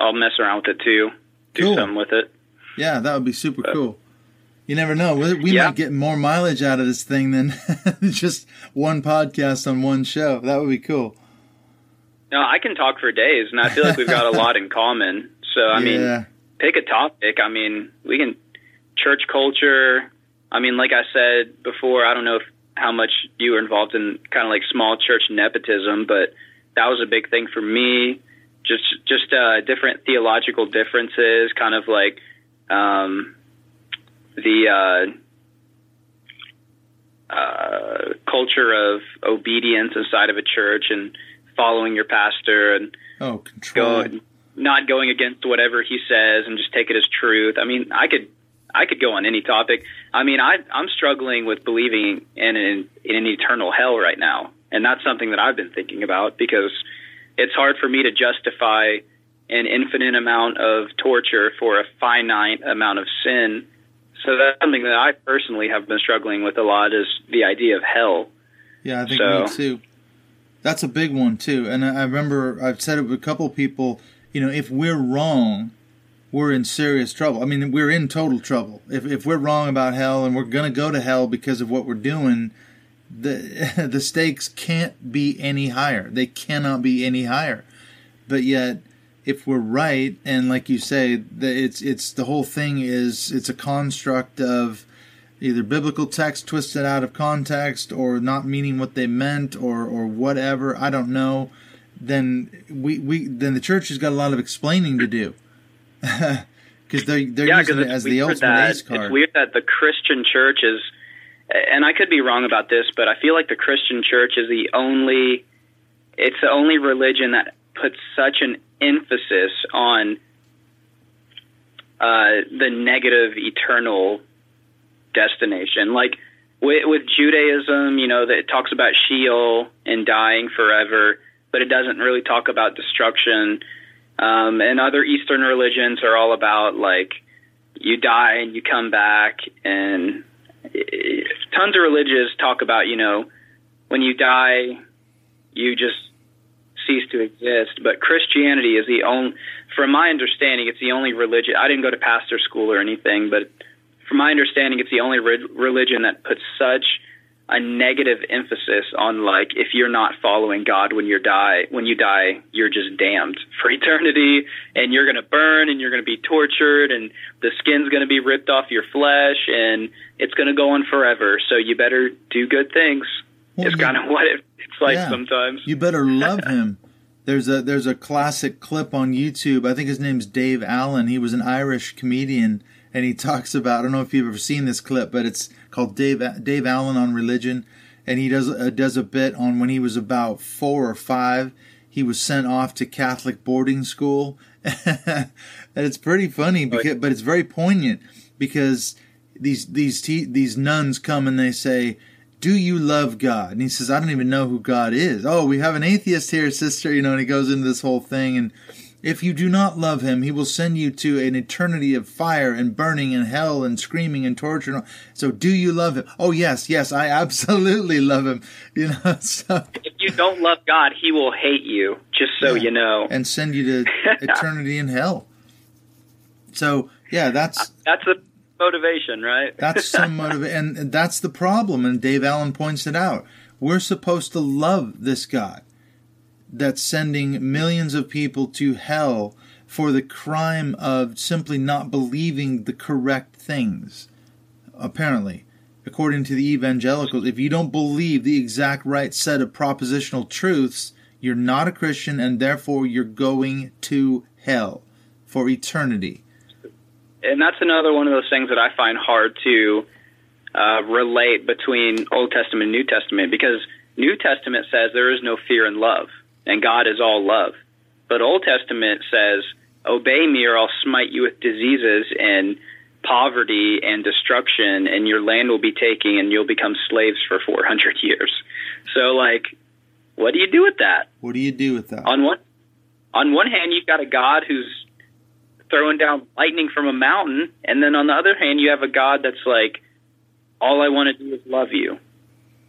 I'll mess around with it too. Do cool. something with it. Yeah, that would be super so. cool. You never know. We, we yeah. might get more mileage out of this thing than just one podcast on one show. That would be cool. No, I can talk for days, and I feel like we've got a lot in common. So, I yeah. mean, pick a topic. I mean, we can church culture. I mean, like I said before, I don't know if, how much you were involved in kind of like small church nepotism, but that was a big thing for me. Just just uh, different theological differences, kind of like um, the uh, uh, culture of obedience inside of a church and following your pastor and oh, control. Go, not going against whatever he says and just take it as truth. I mean, I could I could go on any topic. I mean, I, I'm struggling with believing in an, in an eternal hell right now, and that's something that I've been thinking about because it's hard for me to justify an infinite amount of torture for a finite amount of sin. So that's something that I personally have been struggling with a lot is the idea of hell. Yeah, I think so, me too. That's a big one too. And I remember I've said it with a couple people, you know, if we're wrong, we're in serious trouble. I mean, we're in total trouble. If if we're wrong about hell and we're going to go to hell because of what we're doing, the the stakes can't be any higher. They cannot be any higher. But yet, if we're right, and like you say, it's it's the whole thing is it's a construct of either biblical text twisted out of context or not meaning what they meant or or whatever. I don't know. Then we we then the church has got a lot of explaining to do because they they're, they're yeah, using it as the ultimate that, ace card. It's weird that the Christian church is. And I could be wrong about this, but I feel like the Christian church is the only, it's the only religion that puts such an emphasis on uh, the negative eternal destination. Like with, with Judaism, you know, that it talks about Sheol and dying forever, but it doesn't really talk about destruction. Um, and other Eastern religions are all about like you die and you come back and... Tons of religions talk about, you know, when you die, you just cease to exist. But Christianity is the only, from my understanding, it's the only religion. I didn't go to pastor school or anything, but from my understanding, it's the only re- religion that puts such a negative emphasis on, like, if you're not following God when you die, when you die, you're just damned for eternity, and you're going to burn, and you're going to be tortured, and the skin's going to be ripped off your flesh, and it's going to go on forever. So you better do good things. Well, it's kind of what it, it's like yeah, sometimes. You better love him. There's a there's a classic clip on YouTube. I think his name's Dave Allen. He was an Irish comedian. And he talks about, I don't know if you've ever seen this clip, but it's called Dave Dave Allen on Religion. And he does uh, does a bit on when he was about four or five, he was sent off to Catholic boarding school. And it's pretty funny, because, but it's very poignant because these these te- these nuns come and they say, "Do you love God?" And he says, "I don't even know who God is." "Oh, we have an atheist here, sister." You know, and he goes into this whole thing and... "If you do not love him, he will send you to an eternity of fire and burning and hell and screaming and torture. So do you love him?" "Oh, yes, yes, I absolutely love him." You know, so. If you don't love God, he will hate you, just so yeah. you know. And send you to eternity in hell. So, yeah, that's... That's the motivation, right? That's some motivation. And that's the problem, and Dave Allen points it out. We're supposed to love this God that's sending millions of people to hell for the crime of simply not believing the correct things, apparently, according to the evangelicals. If you don't believe the exact right set of propositional truths, you're not a Christian, and therefore you're going to hell for eternity. And that's another one of those things that I find hard to uh, relate between Old Testament and New Testament, because New Testament says there is no fear in love. And God is all love. But Old Testament says obey me or I'll smite you with diseases and poverty and destruction, and your land will be taken and you'll become slaves for four hundred years. So, like, what do you do with that? What do you do with that? On one, on one hand, you've got a God who's throwing down lightning from a mountain, and then on the other hand, you have a God that's like, all I want to do is love you.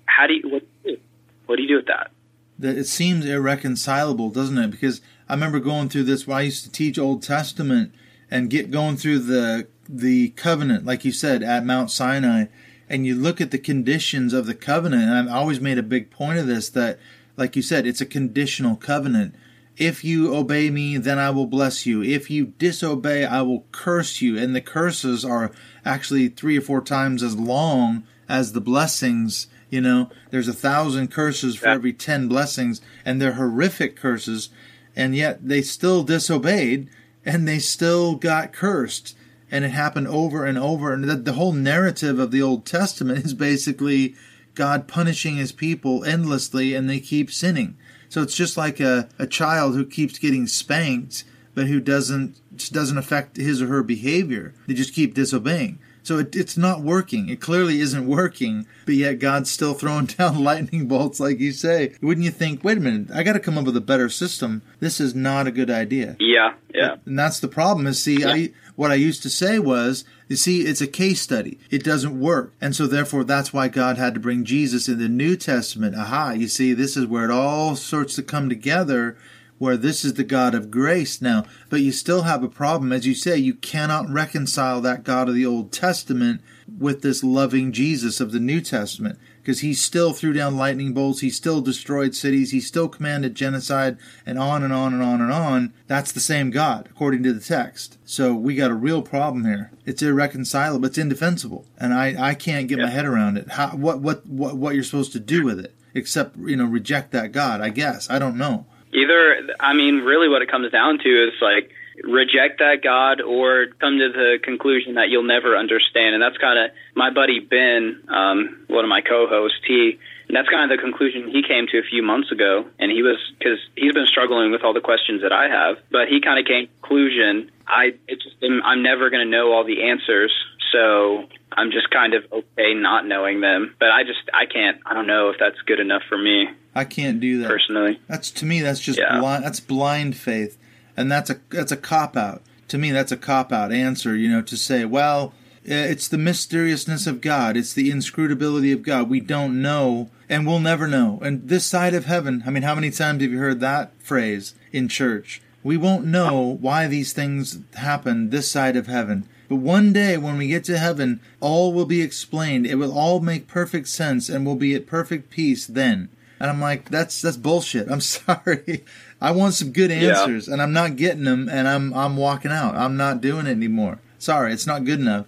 How do you, what do you do? What do you do with that? That it seems irreconcilable, doesn't it? Because I remember going through this when I used to teach Old Testament and get going through the the covenant, like you said, at Mount Sinai, and you look at the conditions of the covenant, and I've always made a big point of this, that, like you said, it's a conditional covenant. If you obey me, then I will bless you. If you disobey, I will curse you. And the curses are actually three or four times as long as the blessings. You know, there's a thousand curses for every ten blessings, and they're horrific curses, and yet they still disobeyed, and they still got cursed. And it happened over and over. And the, the whole narrative of the Old Testament is basically God punishing his people endlessly, and they keep sinning. So it's just like a, a child who keeps getting spanked, but who doesn't doesn't affect his or her behavior. They just keep disobeying. So it, it's not working. It clearly isn't working, but yet God's still throwing down lightning bolts, like you say. Wouldn't you think, wait a minute, I got to come up with a better system. This is not a good idea. Yeah, yeah. And that's the problem is, see, yeah. I what I used to say was, you see, it's a case study. It doesn't work. And so therefore, that's why God had to bring Jesus in the New Testament. Aha, you see, this is where it all starts to come together, where this is the God of grace now. But you still have a problem. As you say, you cannot reconcile that God of the Old Testament with this loving Jesus of the New Testament, because he still threw down lightning bolts. He still destroyed cities. He still commanded genocide, and on and on and on and on. That's the same God, according to the text. So we got a real problem here. It's irreconcilable. It's indefensible. And I, I can't get yeah. my head around it. How, what, what, what, what you're supposed to do with it, except, you know, reject that God, I guess. I don't know. Either, I mean, really what it comes down to is, like, reject that God or come to the conclusion that you'll never understand. And that's kind of my buddy Ben, um, one of my co-hosts, he, and that's kind of the conclusion he came to a few months ago. And he was, because he's been struggling with all the questions that I have, but he kind of came to the conclusion, I, it just, I'm never going to know all the answers, so I'm just kind of okay not knowing them. But I just, I can't, I don't know if that's good enough for me. I can't do that. Personally. That's, to me, that's just yeah. blind, that's blind faith. And that's a that's a cop-out. To me, that's a cop-out answer, you know, to say, well, it's the mysteriousness of God. It's the inscrutability of God. We don't know, and we'll never know. And this side of heaven, I mean, how many times have you heard that phrase in church? We won't know why these things happen this side of heaven. But one day when we get to heaven, all will be explained. It will all make perfect sense, and we'll be at perfect peace then. And I'm like, that's that's bullshit. I'm sorry. I want some good answers, yeah. and I'm not getting them, and I'm I'm walking out. I'm not doing it anymore. Sorry, it's not good enough.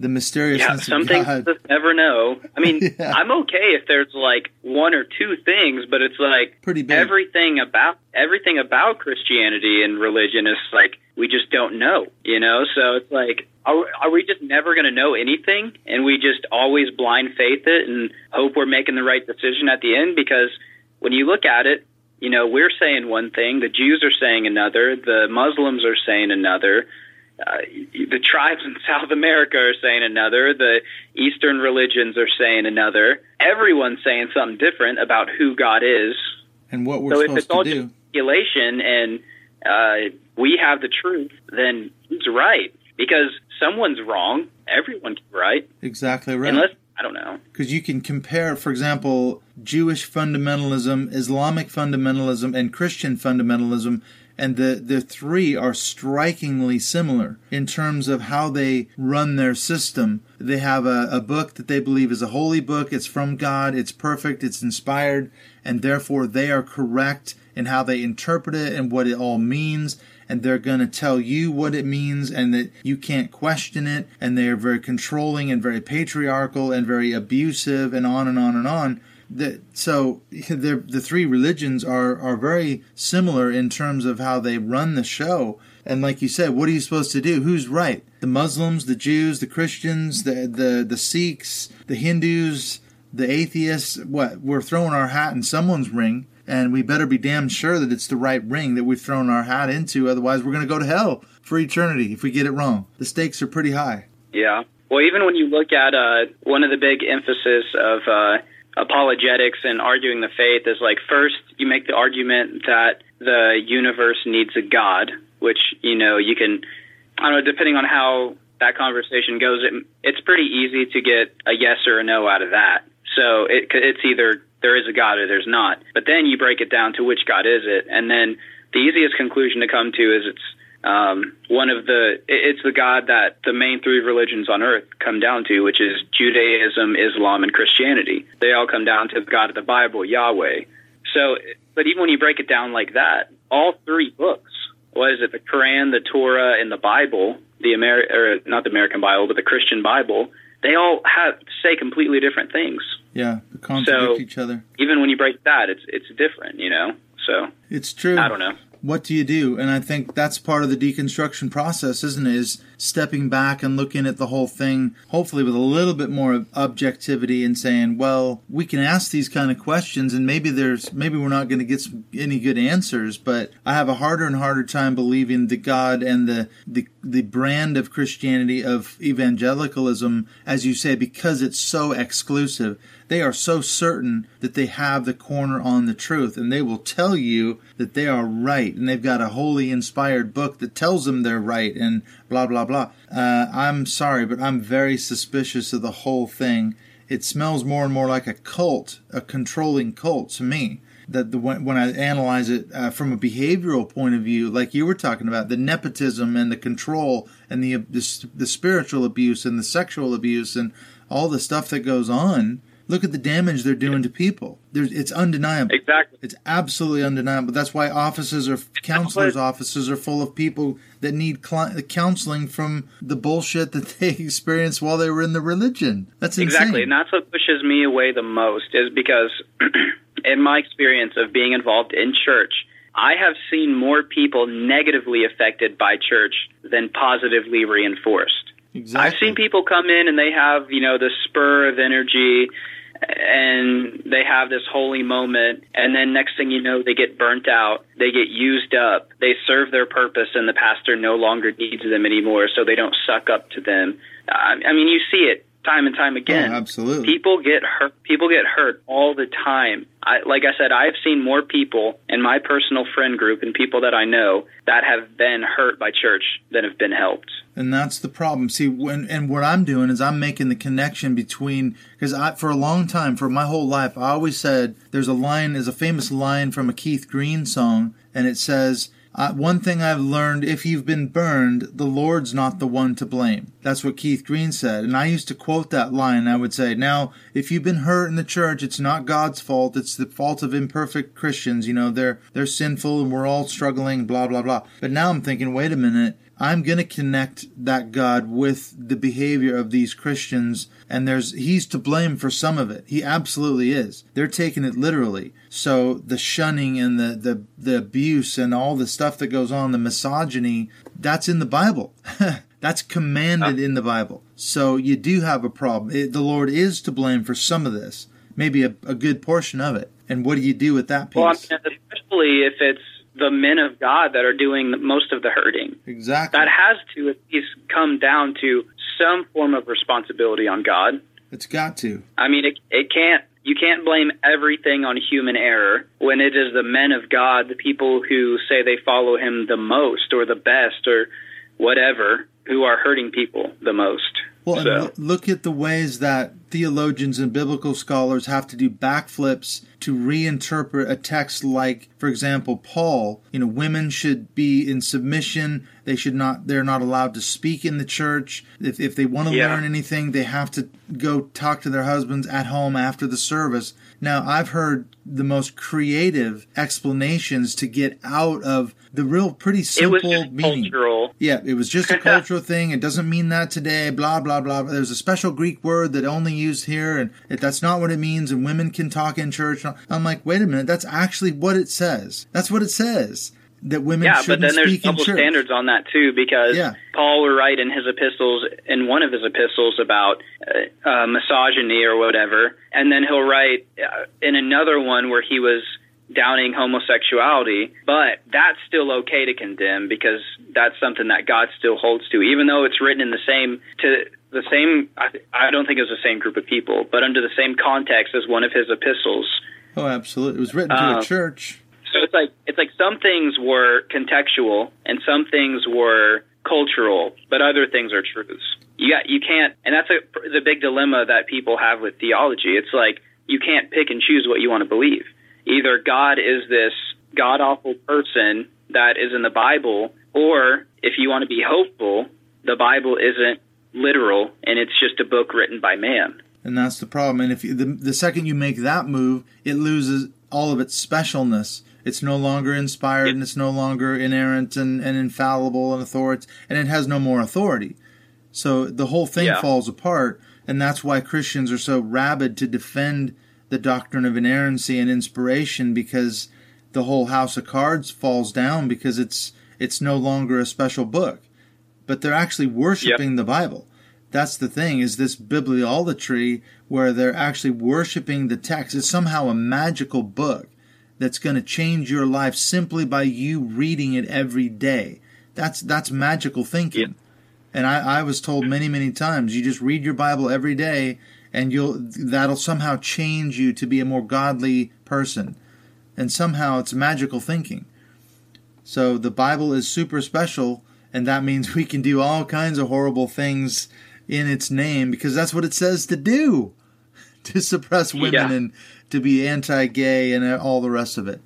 The mysteriousness yeah, of God. Yeah, some things never know. I mean, yeah. I'm okay if there's like one or two things, but it's like pretty big. Everything about everything about Christianity and religion is like we just don't know, you know? So it's like, are, are we just never going to know anything, and we just always blind faith it and hope we're making the right decision at the end? Because when you look at it, you know, we're saying one thing, the Jews are saying another, the Muslims are saying another, uh, the tribes in South America are saying another, the Eastern religions are saying another. Everyone's saying something different about who God is. And what we're so supposed to do. So if it's all just speculation and uh, we have the truth, then who's right? Because someone's wrong, everyone's right. Exactly right. Unless, I don't know. Because you can compare, for example, Jewish fundamentalism, Islamic fundamentalism, and Christian fundamentalism, and the, the three are strikingly similar in terms of how they run their system. They have a, a book that they believe is a holy book, it's from God, it's perfect, it's inspired, and therefore they are correct in how they interpret it and what it all means. And they're going to tell you what it means and that you can't question it. And they are very controlling and very patriarchal and very abusive and on and on and on. The, so the three religions are, are very similar in terms of how they run the show. And like you said, what are you supposed to do? Who's right? The Muslims, the Jews, the Christians, the, the, the Sikhs, the Hindus, the atheists. What? We're throwing our hat in someone's ring. and we better be damn sure that it's the right ring that we've thrown our hat into. Otherwise, we're going to go to hell for eternity if we get it wrong. The stakes are pretty high. Yeah. Well, even when you look at uh, one of the big emphasis of uh, apologetics and arguing the faith is, like, first you make the argument that the universe needs a God, which, you know, you can, I don't know, depending on how that conversation goes, it, it's pretty easy to get a yes or a no out of that. So it, it's either there is a God or there's not. But then you break it down to which God is it. And then the easiest conclusion to come to is it's um, one of the, it's the God that the main three religions on earth come down to, which is Judaism, Islam, and Christianity. They all come down to the God of the Bible, Yahweh. So, but even when you break it down like that, all three books, what is it, the Quran, the Torah, and the Bible, the Ameri- or not the American Bible, but the Christian Bible, they all have say completely different things. Yeah, they contradict so, each other. Even when you break that, it's it's different, you know? So it's true. I don't know. What do you do? And I think that's part of the deconstruction process, isn't it? Is stepping back and looking at the whole thing, hopefully with a little bit more objectivity and saying, well, we can ask these kind of questions and maybe there's maybe we're not going to get some, any good answers. But I have a harder and harder time believing the God and the, the, the brand of Christianity, of evangelicalism, as you say, because it's so exclusive. They are so certain that they have the corner on the truth, and they will tell you that they are right, and they've got a holy inspired book that tells them they're right, and blah, blah, blah. Uh, I'm sorry, but I'm very suspicious of the whole thing. It smells more and more like a cult, a controlling cult to me. That the, when I analyze it uh, from a behavioral point of view, like you were talking about, the nepotism and the control and the, the the spiritual abuse and the sexual abuse and all the stuff that goes on, look at the damage they're doing to people. There's, it's undeniable. Exactly. It's absolutely undeniable. That's why offices or counselors' offices are full of people that need cl- counseling from the bullshit that they experienced while they were in the religion. That's insane. Exactly, and that's what pushes me away the most is because in my experience of being involved in church, I have seen more people negatively affected by church than positively reinforced. Exactly. I've seen people come in and they have, you know, this spur of energy and they have this holy moment, and then next thing you know, they get burnt out, they get used up, they serve their purpose, and the pastor no longer needs them anymore, so they don't suck up to them. I mean, you see it time and time again. Oh, absolutely. People get hurt. People get hurt all the time. I, like I said, I've seen more people in my personal friend group and people that I know that have been hurt by church than have been helped. And that's the problem. See, when, and what I'm doing is I'm making the connection between, because I, for a long time, for my whole life, I always said there's a line, there's a famous line from a Keith Green song, and it says, Uh, one thing I've learned, if you've been burned, the Lord's not the one to blame. That's what Keith Green said. And I used to quote that line. I would say, now, if you've been hurt in the church, it's not God's fault. It's the fault of imperfect Christians. You know, they're they're sinful and we're all struggling, blah, blah, blah. But now I'm thinking, wait a minute. I'm going to connect that God with the behavior of these Christians, and there's he's to blame for some of it. He absolutely is. They're taking it literally. So the shunning and the, the, the abuse and all the stuff that goes on, the misogyny, that's in the Bible. That's commanded in the Bible. So you do have a problem. It, the Lord is to blame for some of this, maybe a, a good portion of it. And what do you do with that piece? Well, especially if it's the men of God that are doing most of the hurting. Exactly. That has to at least come down to some form of responsibility on God. It's got to. I mean, it, it can't, you can't blame everything on human error when it is the men of God, the people who say they follow him the most or the best or whatever, who are hurting people the most. Well, so. And look at the ways that theologians and biblical scholars have to do backflips to reinterpret a text like, for example, Paul, you know, women should be in submission. They should not, they're not allowed to speak in the church. If, if they want to yeah. learn anything, they have to go talk to their husbands at home after the service. Now, I've heard the most creative explanations to get out of the real pretty simple it was just meaning. Cultural. Yeah, it was just a cultural thing. It doesn't mean that today, blah, blah, blah. There's a special Greek word that only used here, and that's not what it means, and women can talk in church. I'm like, wait a minute, that's actually what it says. That's what it says, that women yeah, shouldn't but then there's double standards on that too, because yeah. Paul would write in his epistles, in one of his epistles, about uh, uh, misogyny or whatever, and then he'll write uh, in another one where he was downing homosexuality, but that's still okay to condemn because that's something that God still holds to, even though it's written in the same to the same. I, I don't think it was the same group of people, but under the same context as one of his epistles. Oh, absolutely! It was written to uh, a church. So it's like it's like some things were contextual and some things were cultural, but other things are truths. You got, you can't, and that's a, the big dilemma that people have with theology. It's like you can't pick and choose what you want to believe. Either God is this god-awful person that is in the Bible, or if you want to be hopeful, the Bible isn't literal and it's just a book written by man. And that's the problem. And if you, the, the second you make that move, it loses all of its specialness. It's no longer inspired, and it's no longer inerrant and, and infallible and authoritative, and it has no more authority. So the whole thing yeah. falls apart, and that's why Christians are so rabid to defend the doctrine of inerrancy and inspiration, because the whole house of cards falls down because it's it's no longer a special book. But they're actually worshiping yep. the Bible. That's the thing, is this bibliolatry where they're actually worshiping the text. It's somehow a magical book that's going to change your life simply by you reading it every day. That's that's magical thinking. Yep. And I, I was told many, many times, you just read your Bible every day and you'll that'll somehow change you to be a more godly person. And somehow it's magical thinking. So the Bible is super special, and that means we can do all kinds of horrible things in its name, because that's what it says to do, to suppress women yeah. and to be anti-gay and all the rest of it.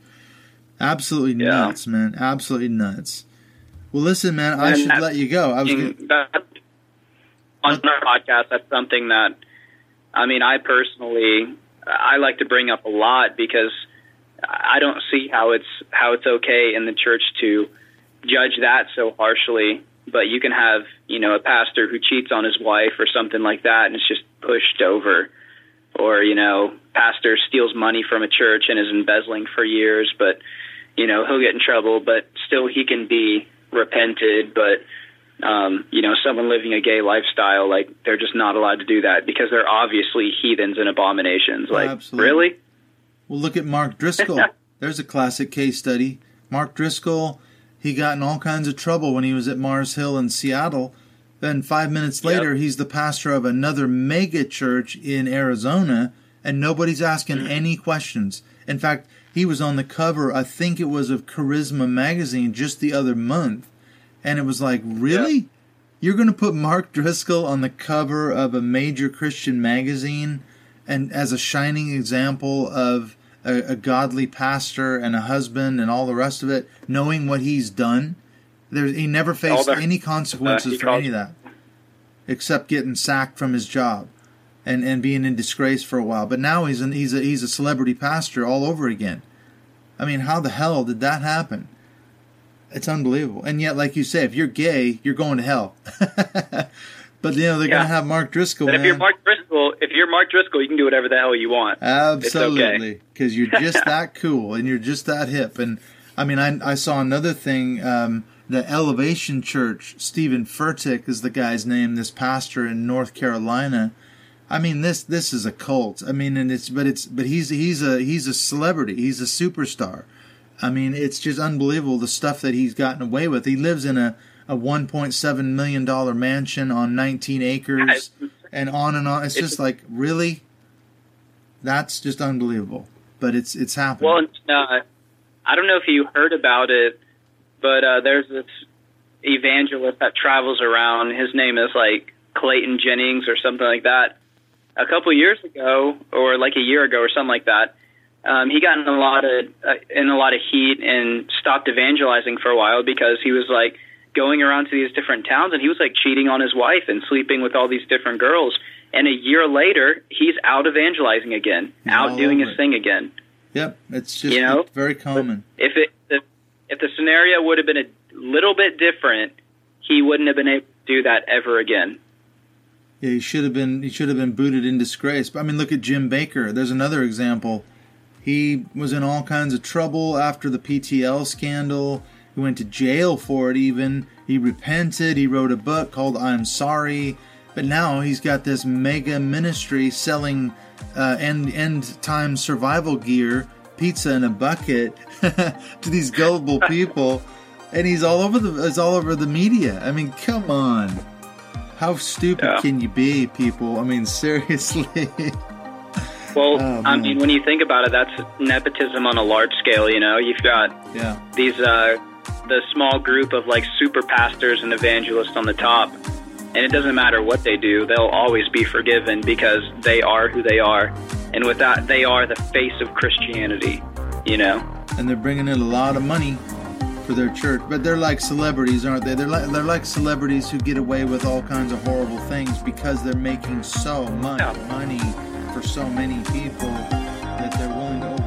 Absolutely yeah. nuts, man. Absolutely nuts. Well, listen, man, I and should let you go. I was getting, that, on our podcast, that's something that, I mean, I personally, I like to bring up a lot, because I don't see how it's how it's okay in the church to judge that so harshly. But you can have, you know, a pastor who cheats on his wife or something like that, and it's just pushed over. Or, you know, pastor steals money from a church and is embezzling for years, but, you know, he'll get in trouble, but still he can be repented. But, um, you know, someone living a gay lifestyle, like, they're just not allowed to do that because they're obviously heathens and abominations. Like, absolutely. Really? Well, look at Mark Driscoll. There's a classic case study. Mark Driscoll, he got in all kinds of trouble when he was at Mars Hill in Seattle. Then five minutes later, yep. he's the pastor of another mega church in Arizona, and nobody's asking mm-hmm. any questions. In fact, he was on the cover, I think it was of Charisma magazine just the other month. And it was like, really? Yep. You're going to put Mark Driscoll on the cover of a major Christian magazine and as a shining example of a, a godly pastor and a husband and all the rest of it, knowing what he's done? There, he never faced that, any consequences uh, for any of that, except getting sacked from his job and, and being in disgrace for a while. But now he's an, he's a he's a celebrity pastor all over again. I mean, how the hell did that happen? It's unbelievable. And yet, like you say, if you're gay, you're going to hell. But you know they're yeah. going to have Mark Driscoll. But if man. you're Mark Driscoll, if you're Mark Driscoll, you can do whatever the hell you want. Absolutely, because okay. you're just that cool and you're just that hip. And I mean, I I saw another thing. Um, The Elevation Church, Stephen Furtick is the guy's name, this pastor in North Carolina. I mean, this this is a cult. I mean, and it's but it's but he's he's a he's a celebrity. He's a superstar. I mean, it's just unbelievable the stuff that he's gotten away with. He lives in a, a one point seven million dollars mansion on nineteen acres and on and on. It's just like, really? That's just unbelievable. But it's it's happening. Well, uh, I don't know if you heard about it, but uh, there's this evangelist that travels around. His name is like Clayton Jennings or something like that. A couple years ago, or like a year ago, or something like that, um, he got in a lot of uh, in a lot of heat and stopped evangelizing for a while because he was like going around to these different towns and he was like cheating on his wife and sleeping with all these different girls. And a year later, he's out evangelizing again, out doing his thing again. Yep, it's just you know? very common. But if it if If the scenario would have been a little bit different, he wouldn't have been able to do that ever again. Yeah, he should have been. He should have been booted in disgrace. But I mean, look at Jim Baker. There's another example. He was in all kinds of trouble after the P T L scandal. He went to jail for it. Even he repented. He wrote a book called "I'm Sorry," but now he's got this mega ministry selling uh, end end time survival gear pizza in a bucket to these gullible people, and he's all over the is all over the media. I mean, come on, how stupid yeah. can you be, people? I mean, seriously. Well, oh, I mean, when you think about it, that's nepotism on a large scale, you know? You've got yeah. these, uh, the small group of, like, super pastors and evangelists on the top, and it doesn't matter what they do, they'll always be forgiven because they are who they are, and with that, they are the face of Christianity, you know? And they're bringing in a lot of money for their church, but they're like celebrities, aren't they? They're like, they're like celebrities who get away with all kinds of horrible things because they're making so much yeah. money for so many people that they're willing to